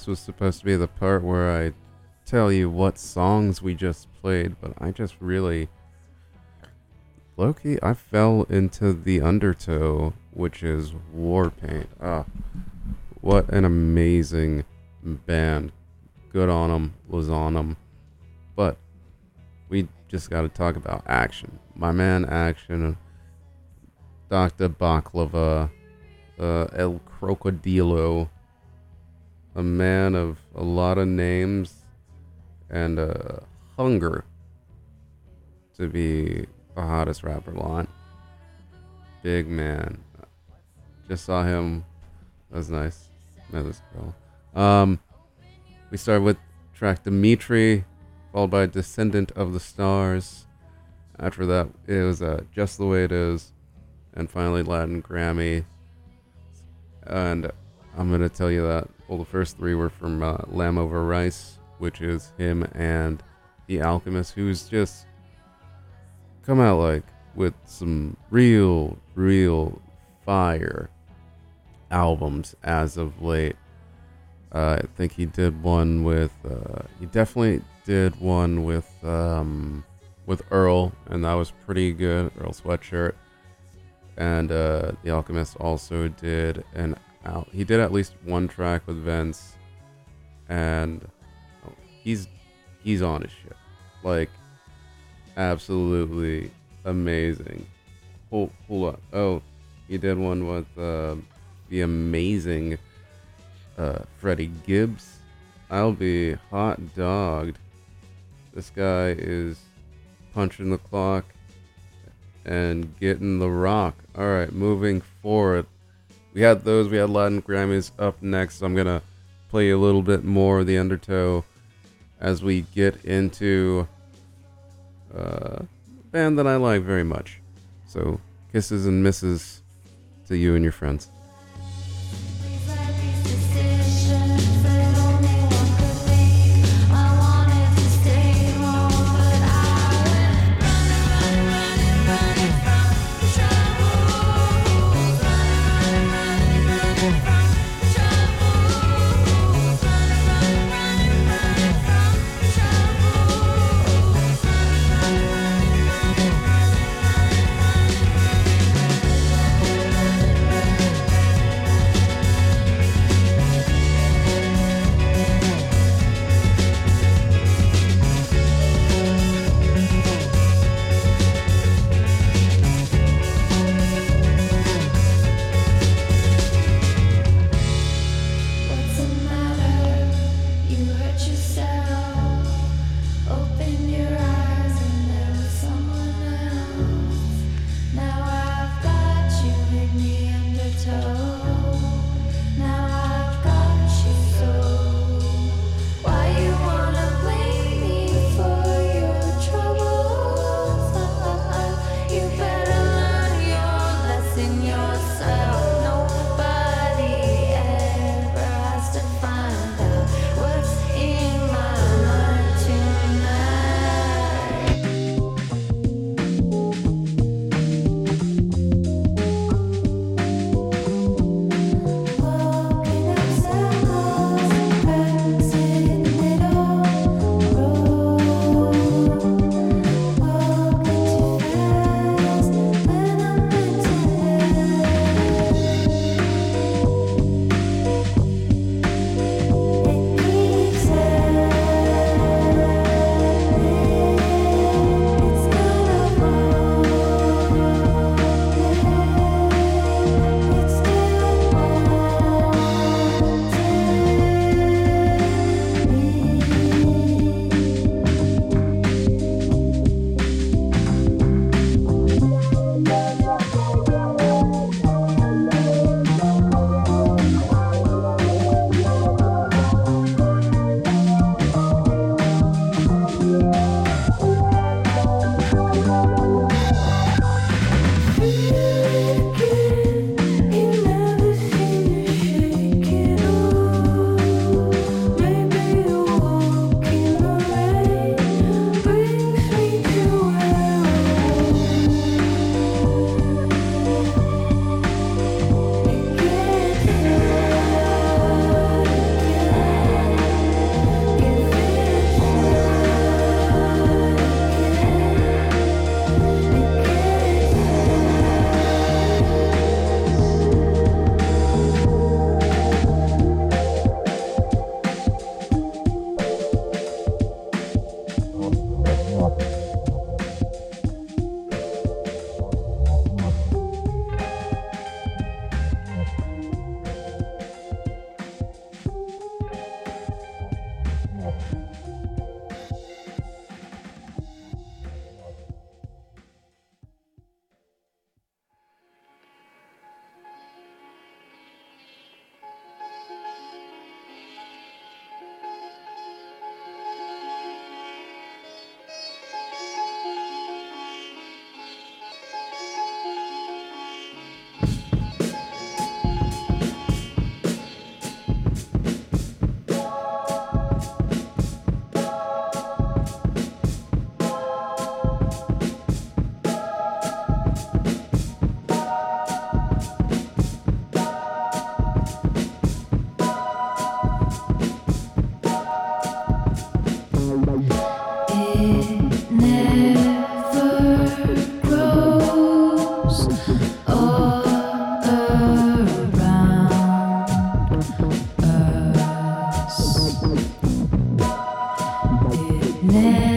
Was supposed to be the part where I tell you what songs we just played, but I just really, low-key, I fell into the undertow, which is Warpaint. What an amazing band. Good on them, was on them. But we just got to talk about Action. My man Action, Dr. Baklava, El Crocodilo, a man of a lot of names and a hunger to be the hottest rapper alive. Big man. Just saw him. That was nice. Met this girl. We start with track Dimitri, followed by Descendant of the Stars. After that, it was Just the Way It Is. And finally, Latin Grammy. And I'm going to tell you that. Well, the first three were from Lamb Over Rice, which is him and the Alchemist, who's just come out like with some real fire albums as of late. I think he did one with, he definitely did one with Earl, and that was pretty good, Earl Sweatshirt. And the Alchemist also did an out. He did at least one track with Vince, and he's on his shit. Like, absolutely amazing. Hold up. Oh, he did one with the amazing Freddie Gibbs. I'll be hot dogged. This guy is punching the clock and getting the rock. All right, moving forward. We had those. We had Latin Grammys up next. I'm going to play a little bit more of the undertow as we get into a band that I like very much. So kisses and misses to you and your friends. Goodbye.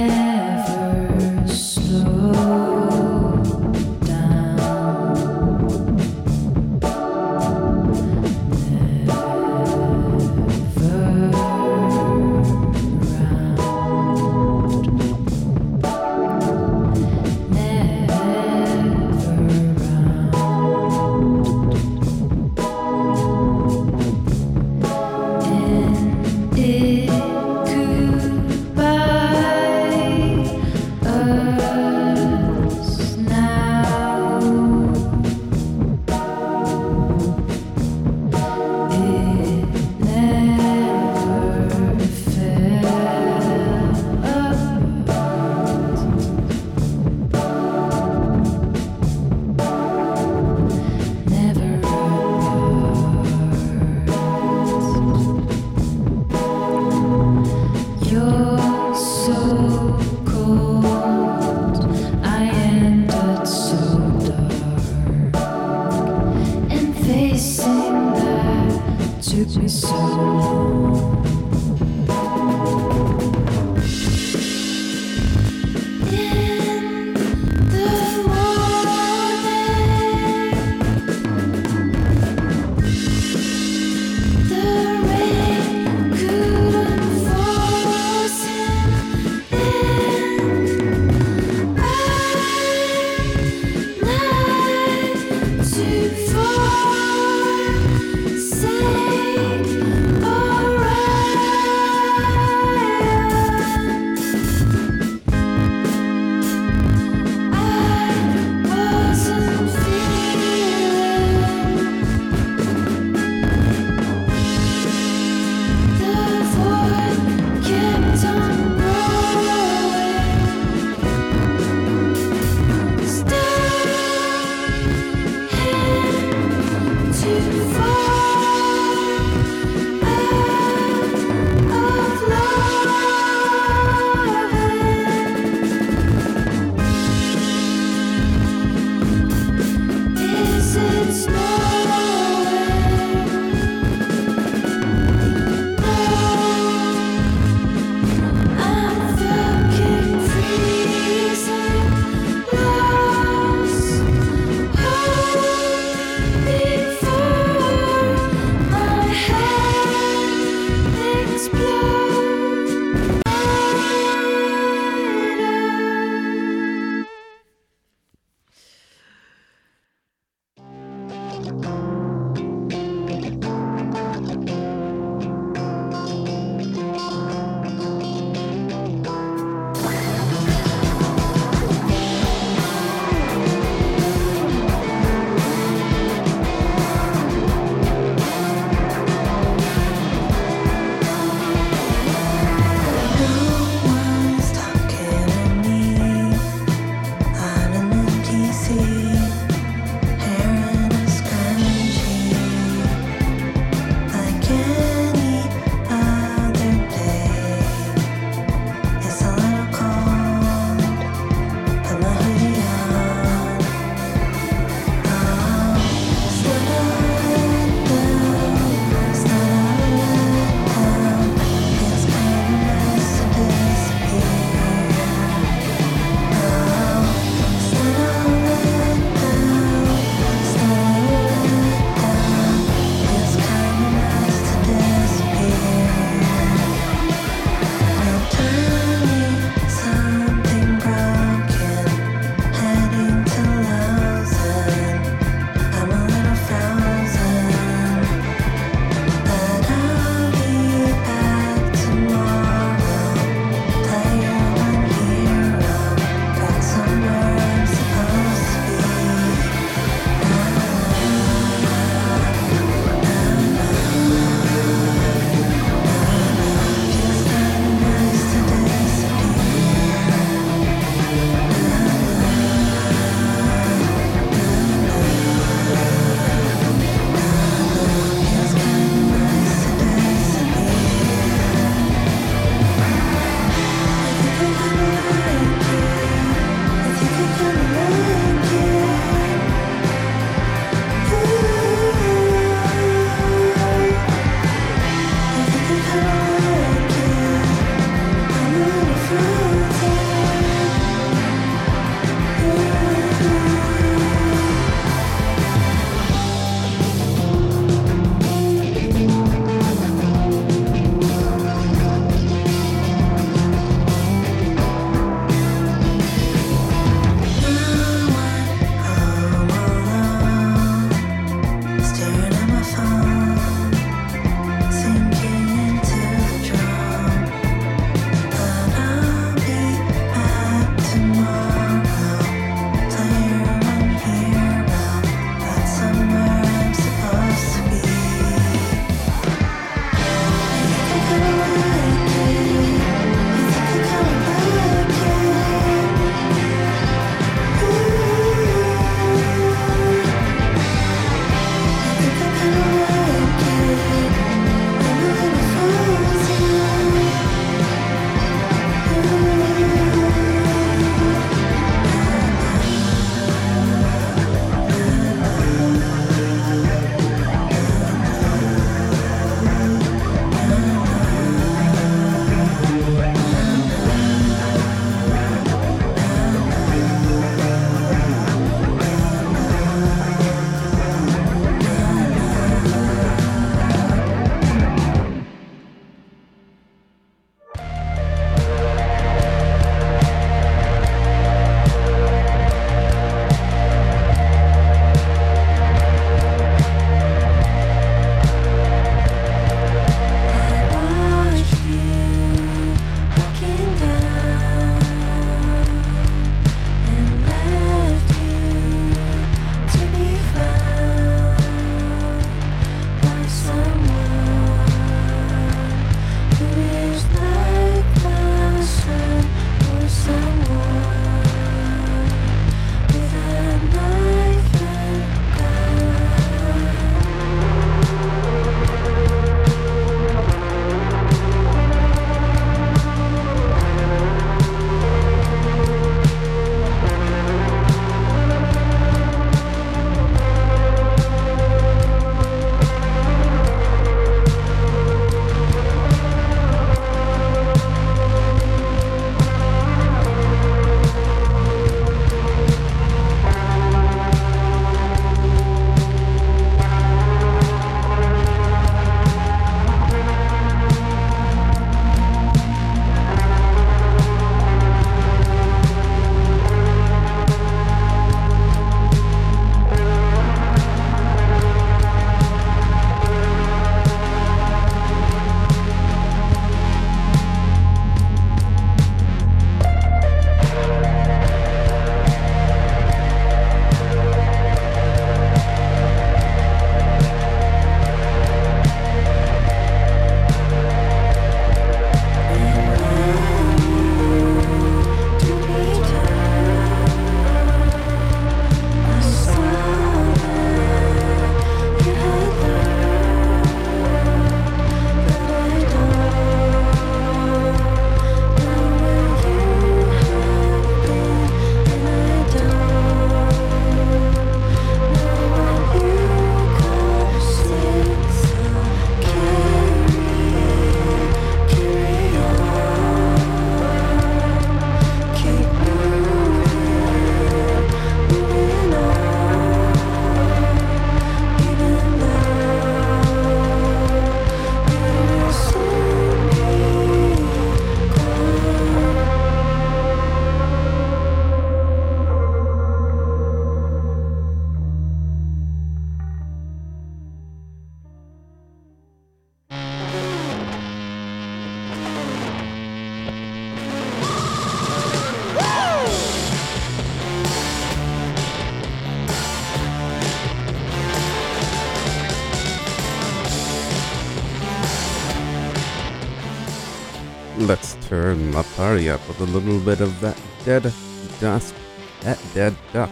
let's turn the party up with a little bit of that dead dust, that dead duck,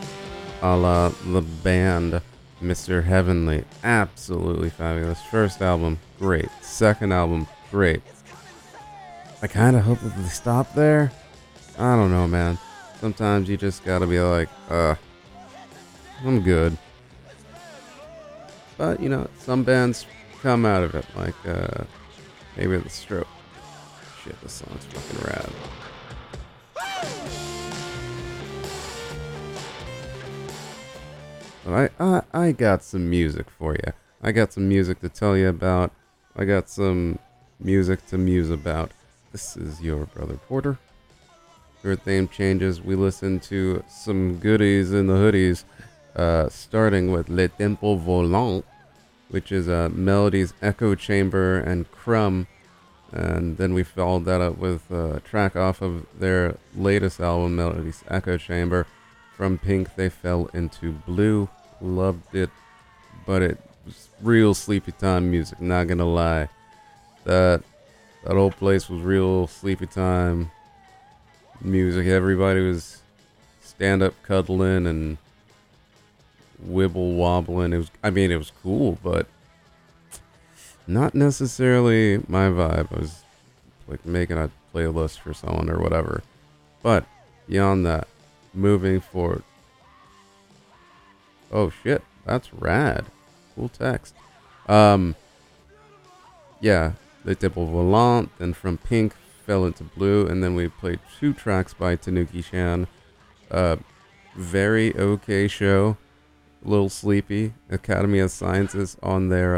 a la the band Mr. Heavenly. Absolutely fabulous. First album, great. Second album, great. I kind of hope that they stop there. I don't know, man. Sometimes you just gotta be like, I'm good. But, you know, some bands come out of it, like, maybe the Strokes. Shit, this song's fucking rad. But I got some music for you. I got some music to tell you about. I got some music to muse about. This is your brother Porter. Your Theme Changes. We listen to some goodies in the hoodies. Starting with Le Tempo Volant, which is Melody's Echo Chamber and Crumb. And then we followed that up with a track off of their latest album, Melody's Echo Chamber. From Pink, They Fell Into Blue. Loved it, but it was real sleepy time music, not gonna lie. That whole place was real sleepy time music. Everybody was stand-up cuddling and wibble wobbling. It was cool, but not necessarily my vibe. I was like making a playlist for someone or whatever. But beyond that, moving forward. Oh shit, that's rad. Cool text. Yeah, Le Tempo Volant, then From Pink, Fell Into Blue, and then we played two tracks by Tanuki Chan. Very okay show. Little sleepy. Academy of Sciences on their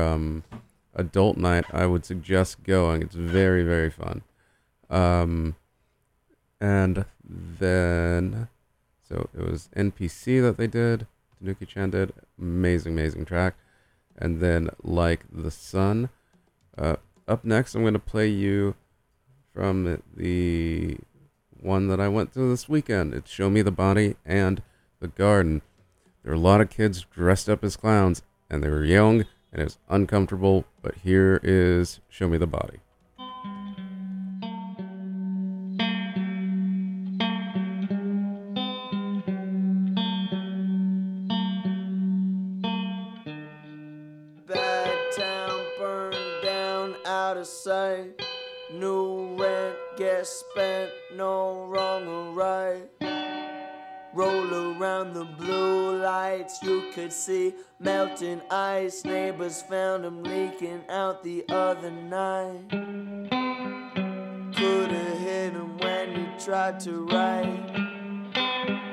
adult night. I would suggest going. It's very, very fun. And then, so it was NPC that they did. Tanuki Chan did. Amazing, amazing track. And then Like the Sun. Up next, I'm going to play you from the one that I went to this weekend. It's Show Me the Body and the Garden. There were a lot of kids dressed up as clowns, and they were young, and it was uncomfortable, but here is Show Me the Body. Bad town burned down out of sight. New rent gets spent, no wrong or right. Roll around the blue lights, you could see melting ice. Neighbors found them leaking out the other night. Coulda hit him when he tried to write.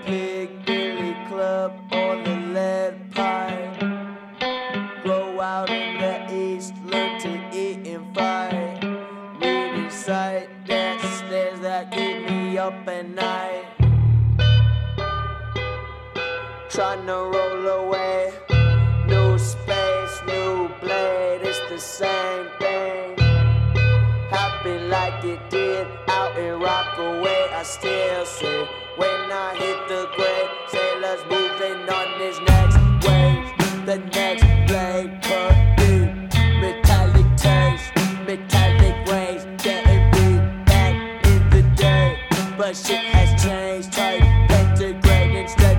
Pig Billy Club or the lead pipe. Grow out in the east, learn to eat and fight. Reading sight, that's the stairs that keep me up at night. Trying to roll away. New space, new blade, it's the same thing. Happen like it did out in Rockaway. I still say, when I hit the grave, sailors moving on this next wave. The next blade, but new metallic taste, metallic waves. Getting beat back in the day, but shit has changed. Try pentagrade instead.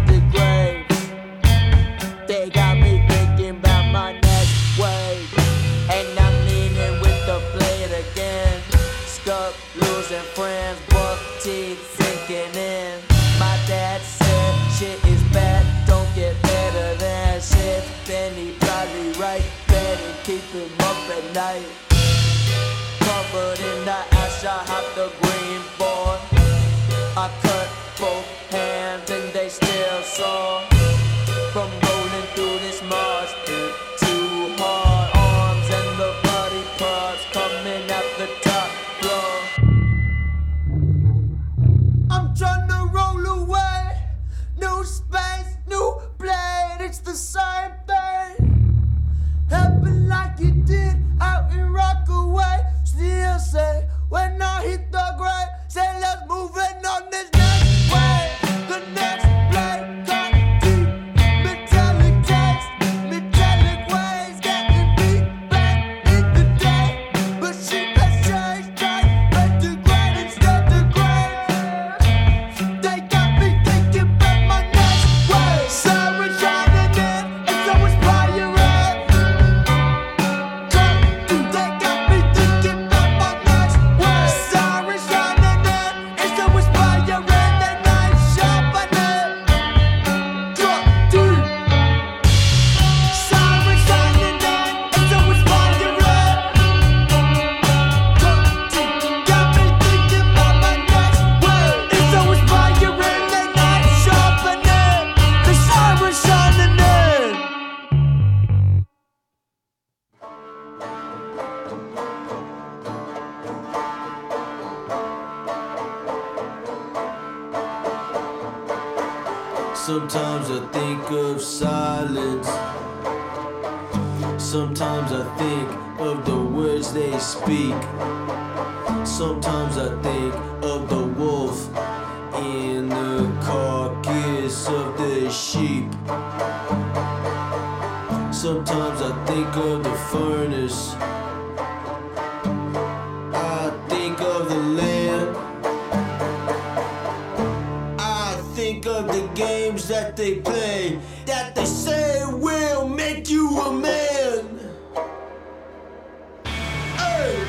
Covered in the ash, I hopped the green board. I cut both hands and they still saw. From rolling through this marsh pit, too hard. Arms and the body parts coming at the top floor. I'm trying to roll away. New space, new blade, it's the same thing. Happen like it did out in Rockaway, still say, when I hit the grave, say let's move it on this next way. The next play got deep, metallic taste, metallic ways, getting beat back in the day, but she has changed, tried to grade. Sometimes I think of silence. Sometimes I think of the words they speak. Sometimes I think of the wolf in the carcass of the sheep. Sometimes I think of the furnace. I think of the lamb. Of the games that they play, that they say will make you a man. Hey!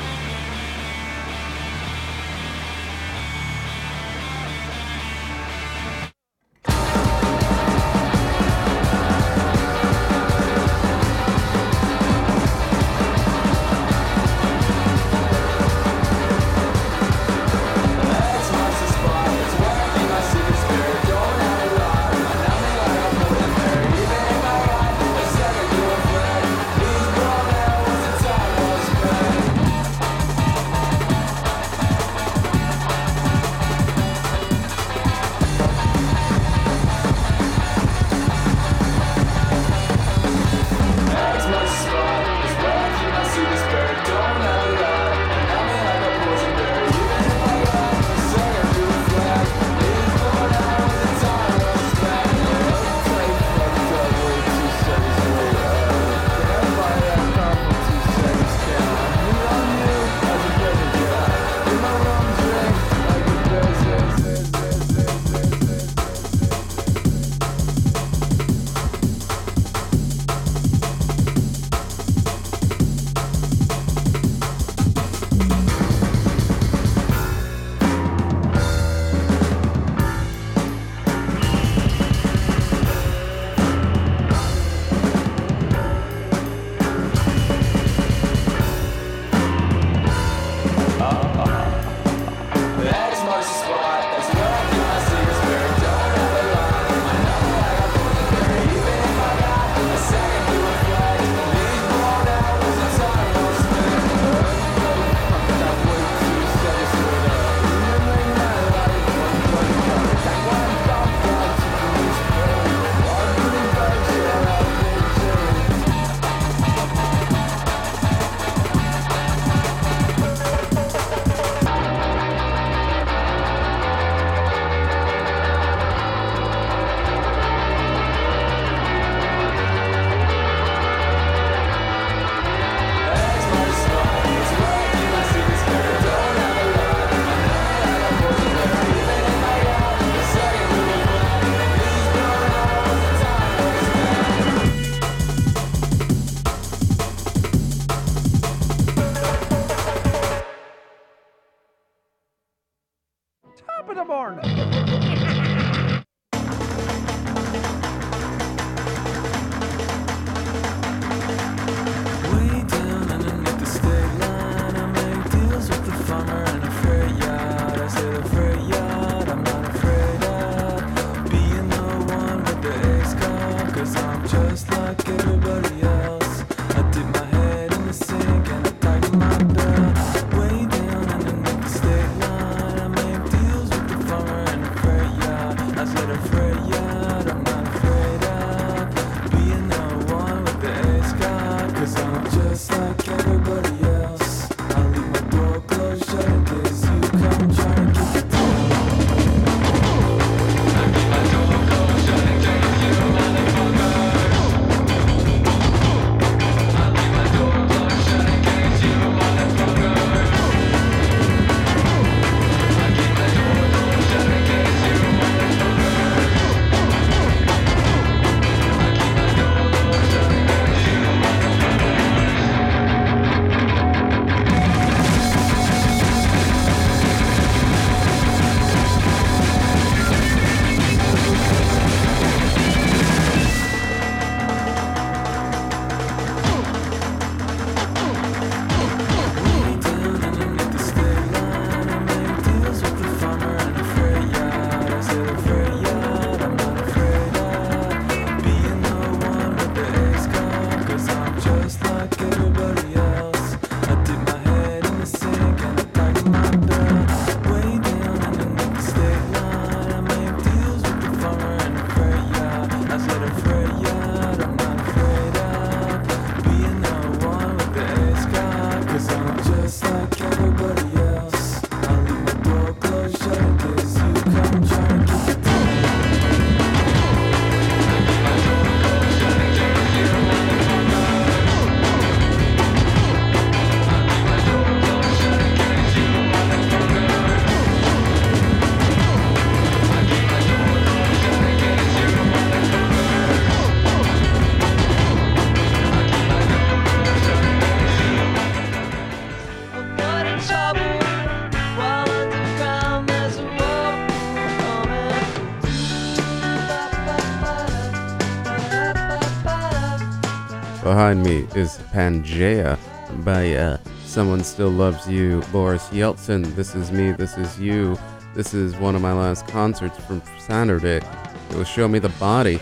Behind me is Pangea by Someone Still Loves You, Boris Yeltsin. This Is Me, This Is You. This is one of my last concerts from Saturday. It was Show Me the Body,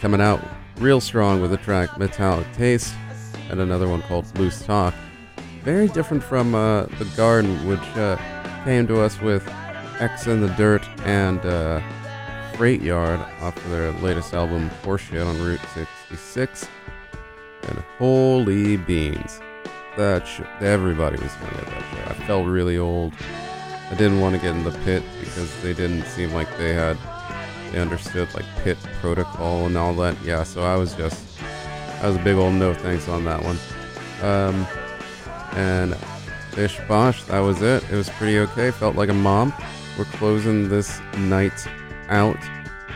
coming out real strong with the track Metallic Taste, and another one called Loose Talk. Very different from The Garden, which came to us with X in the Dirt and Freight Yard off of their latest album, Horseshit on Route 66. And holy beans, that shit, everybody was going to get that shit. I felt really old. I didn't want to get in the pit because they didn't seem like they understood like pit protocol and all that. Yeah, so I was a big old no thanks on that one. And bish bosh, that was it. It was pretty okay. Felt like a mom. We're closing this night out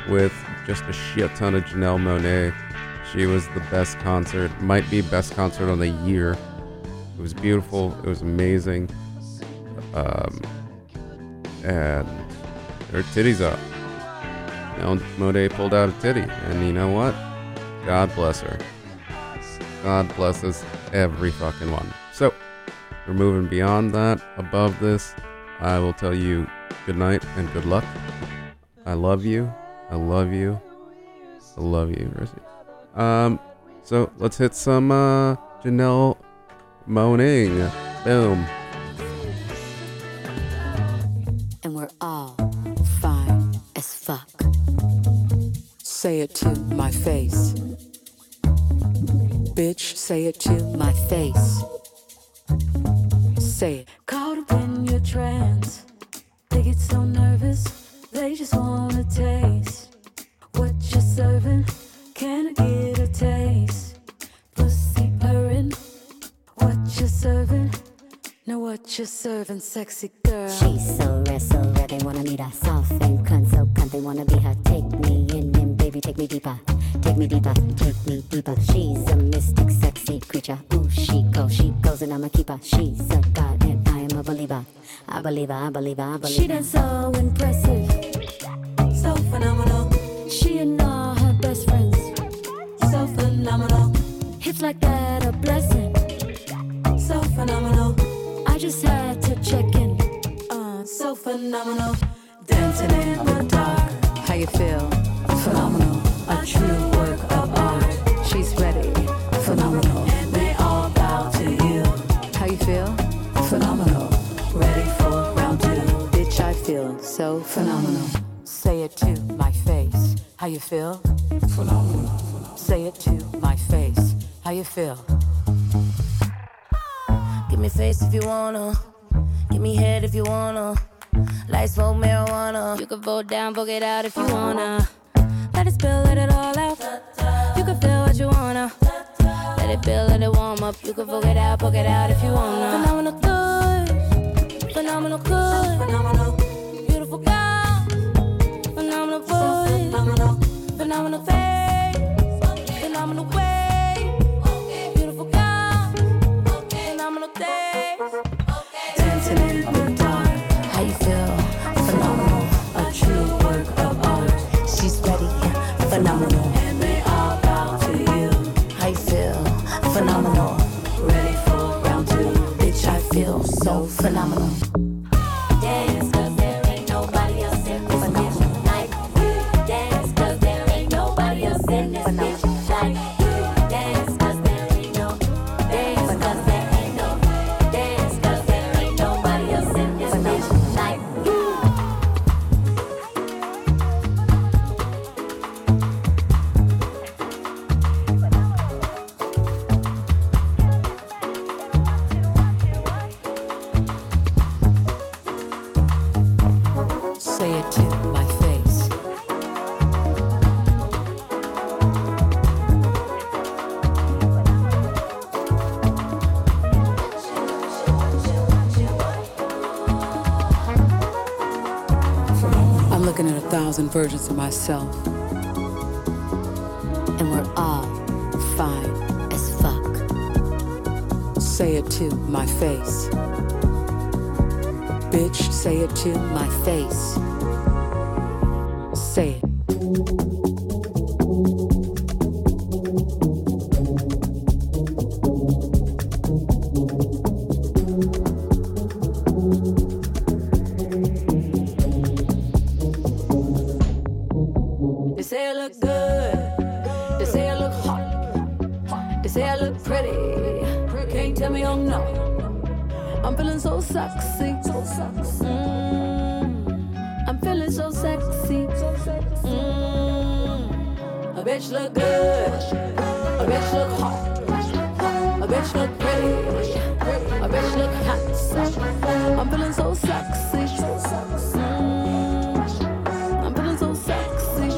with just a shit ton of Janelle Monáe. She was the best concert, might be best concert on the year. It was beautiful. It was amazing. And her titties up. Now Monáe pulled out a titty, and you know what? God bless her. God bless us, every fucking one. So, we're moving beyond that, above this. I will tell you good night and good luck. I love you. I love you. I love you, Rosie. So let's hit some Janelle Monáe. Boom. And we're all fine as fuck. Say it to my face. Bitch, say it to my face. Say it. Caught up in your trance. They get so nervous. They just wanna taste what you're serving. Can I get a taste? Pussy purring. What you're serving? Know what you're serving, sexy girl. She's so red, they wanna meet her. Soft and cunt, so cunt, they wanna be her. Take me in and baby, take me deeper. Take me deeper, take me deeper. She's a mystic, sexy creature. Ooh, she goes and I'm a keeper. She's a god and I am a believer. I believe her, I believe her, I believe her. She done so impressive. So phenomenal. She and all her best friends. So phenomenal. Hips like that are blessing. So phenomenal. I just had to check in. So phenomenal. Dancing in the dark. How you feel? Phenomenal. A true work of art. She's ready. Phenomenal. And they all bow to you. How you feel? Phenomenal. Ready for round two. Bitch, I feel so phenomenal. Say it to my face. How you feel? Phenomenal. Say it to my face. How you feel? Give me face if you wanna. Give me head if you wanna. Light, smoke, marijuana. You can vote down, vote it out if you wanna. Let it spill, let it all out. You can feel what you wanna. Let it build, let it warm up. You can vote it out if you wanna. Phenomenal good. Phenomenal good. Phenomenal. Beautiful girl. Phenomenal boy. Phenomenal. Phenomenal face. Phenomenal way, okay. Beautiful girl, okay. Phenomenal days, okay. Dancing in the dark, how you feel? Phenomenal, a true work of art. She's ready, phenomenal, and they all bow to you. How you feel? Phenomenal, ready for round two. Bitch, I feel so phenomenal. Dance. Versions of myself, and we're all fine as fuck. Say it to my face, bitch. Say it to my face. Say it. look good. They say I look hot. They say I look pretty. Can't tell me I'm not. I'm feeling so sexy. I'm feeling so sexy. A bitch look good. A bitch look hot. A bitch look pretty. A bitch look hot. I'm feeling so sexy. I'm feeling so sexy.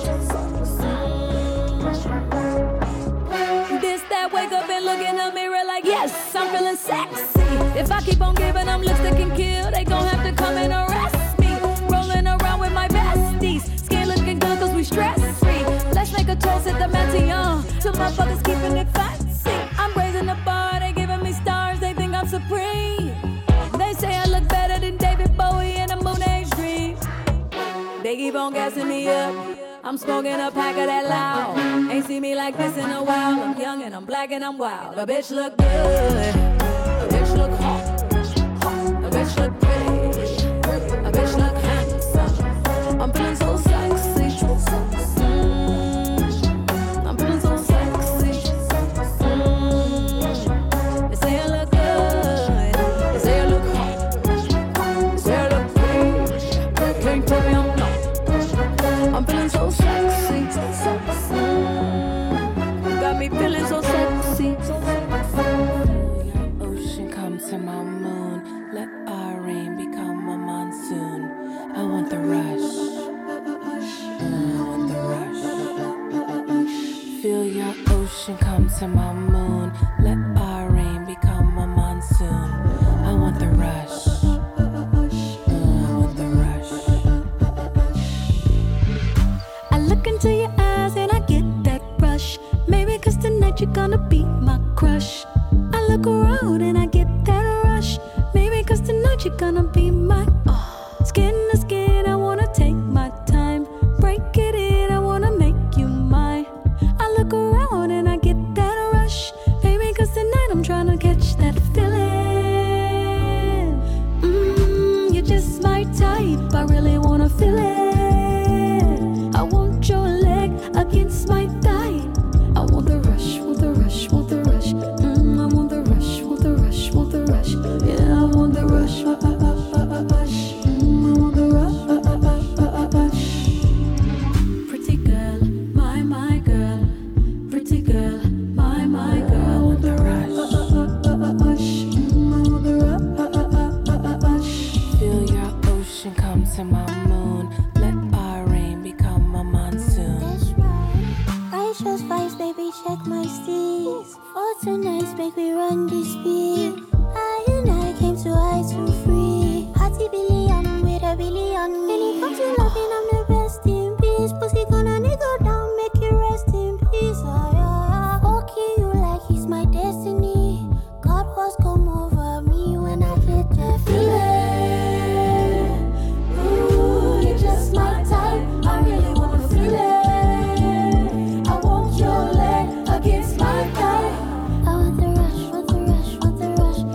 This, that, wake up and look in the mirror like, yes, I'm feeling sexy. If I keep on giving them lips that can kill, they gon' have to come and arrest me. Rolling around with my besties. Skin looking good cause we stress free. Let's make a toast at the Mansion. Two motherfuckers keeping it fancy. I'm raising the bar, they giving me stars, they think I'm supreme. They say I look better than David Bowie in a Moon Age dream. They keep on gassing me up. I'm smoking a pack of that loud. Ain't seen me like this in a while. I'm young and I'm black and I'm wild. A bitch look good. A bitch look hot. A bitch look pretty. A bitch look handsome. I'm feeling so sexy. I'm feeling so sexy. They say I look good. They say I look hot. They say I look pretty. Can't tell me I'm not. I'm feeling so sexy. Got me feeling so sexy. Ocean come to my moon. Let our rain become a monsoon. I want the rush. Feel your ocean come to my moon. Let our rain become a monsoon. I want the rush. I want the rush. I look into your eyes and I get that rush. Maybe cause tonight you're gonna be my crush. I look around and I get that rush. Maybe cause tonight you're gonna be my skin to skin. I wanna take my time. Break it in, I wanna make you mine. Look around and I get that rush. Baby, cause tonight I'm trying to catch that feeling. You're just my type, I really wanna feel it. I want your leg against my thigh. I want the rush, want the rush, want the rush. I want the rush, want the rush, want the rush. Yeah, I want the rush, rush. I want the rush, rush. Pretty girl, my girl. Pretty girl, my girl with the rush. Feel your ocean come to my moon. Let our rain become a monsoon. That's right. I chose vice, baby, check my steez. For tonight's make me run this speed. I and I came to eyes for free. Hearty billion with a billion. When it comes to loving, I'm the best in peace. Pussy gonna nigga down, make you rest in peace. Okay, you like he's my destiny. God was come over me when I get that feeling. Ooh, you're just my type. I really wanna feel it. I want your leg against my thigh. I want the rush, want the rush, want the rush. I want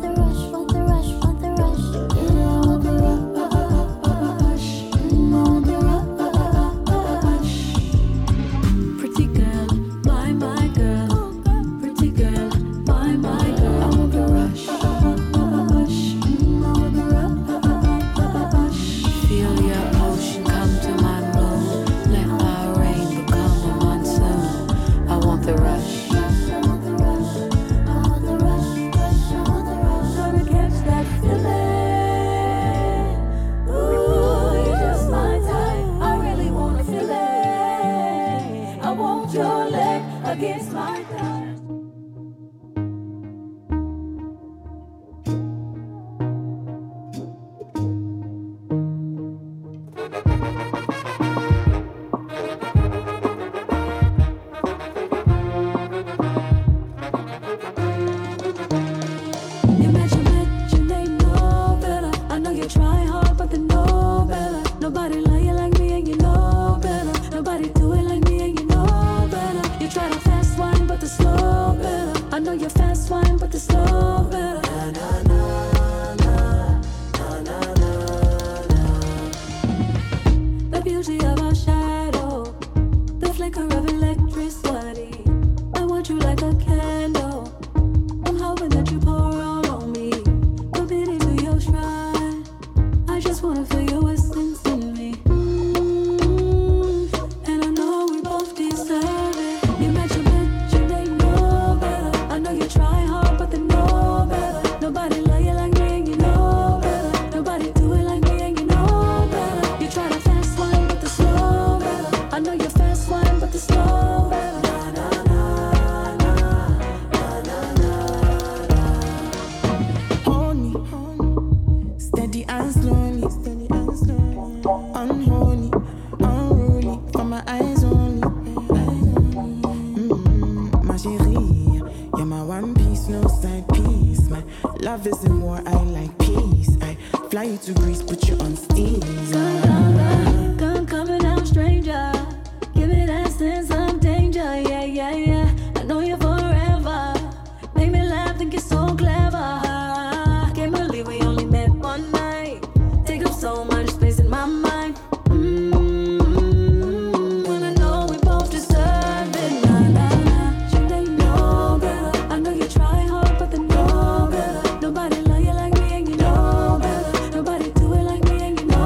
the rush, want the rush, want the rush. Yeah, I want the rush. I want the rush. Pretty girl, my girl. Pretty girl, my girl. I want the rush. I want the rush. Feel your ocean come to my moon. Let our rain become a monsoon. I want the rush. I want the rush. I want the rush. I want the rush. Gonna catch that feeling. Ooh, you're just my type. I really wanna feel it. I want your leg against my thigh. You mentioned that you they know better. I know you try hard, but they know better. Nobody love you like me, and you know better. Nobody do it like me, and you know better. You try to fast wine, but the slow love isn't war, I like peace. I fly you to Greece, but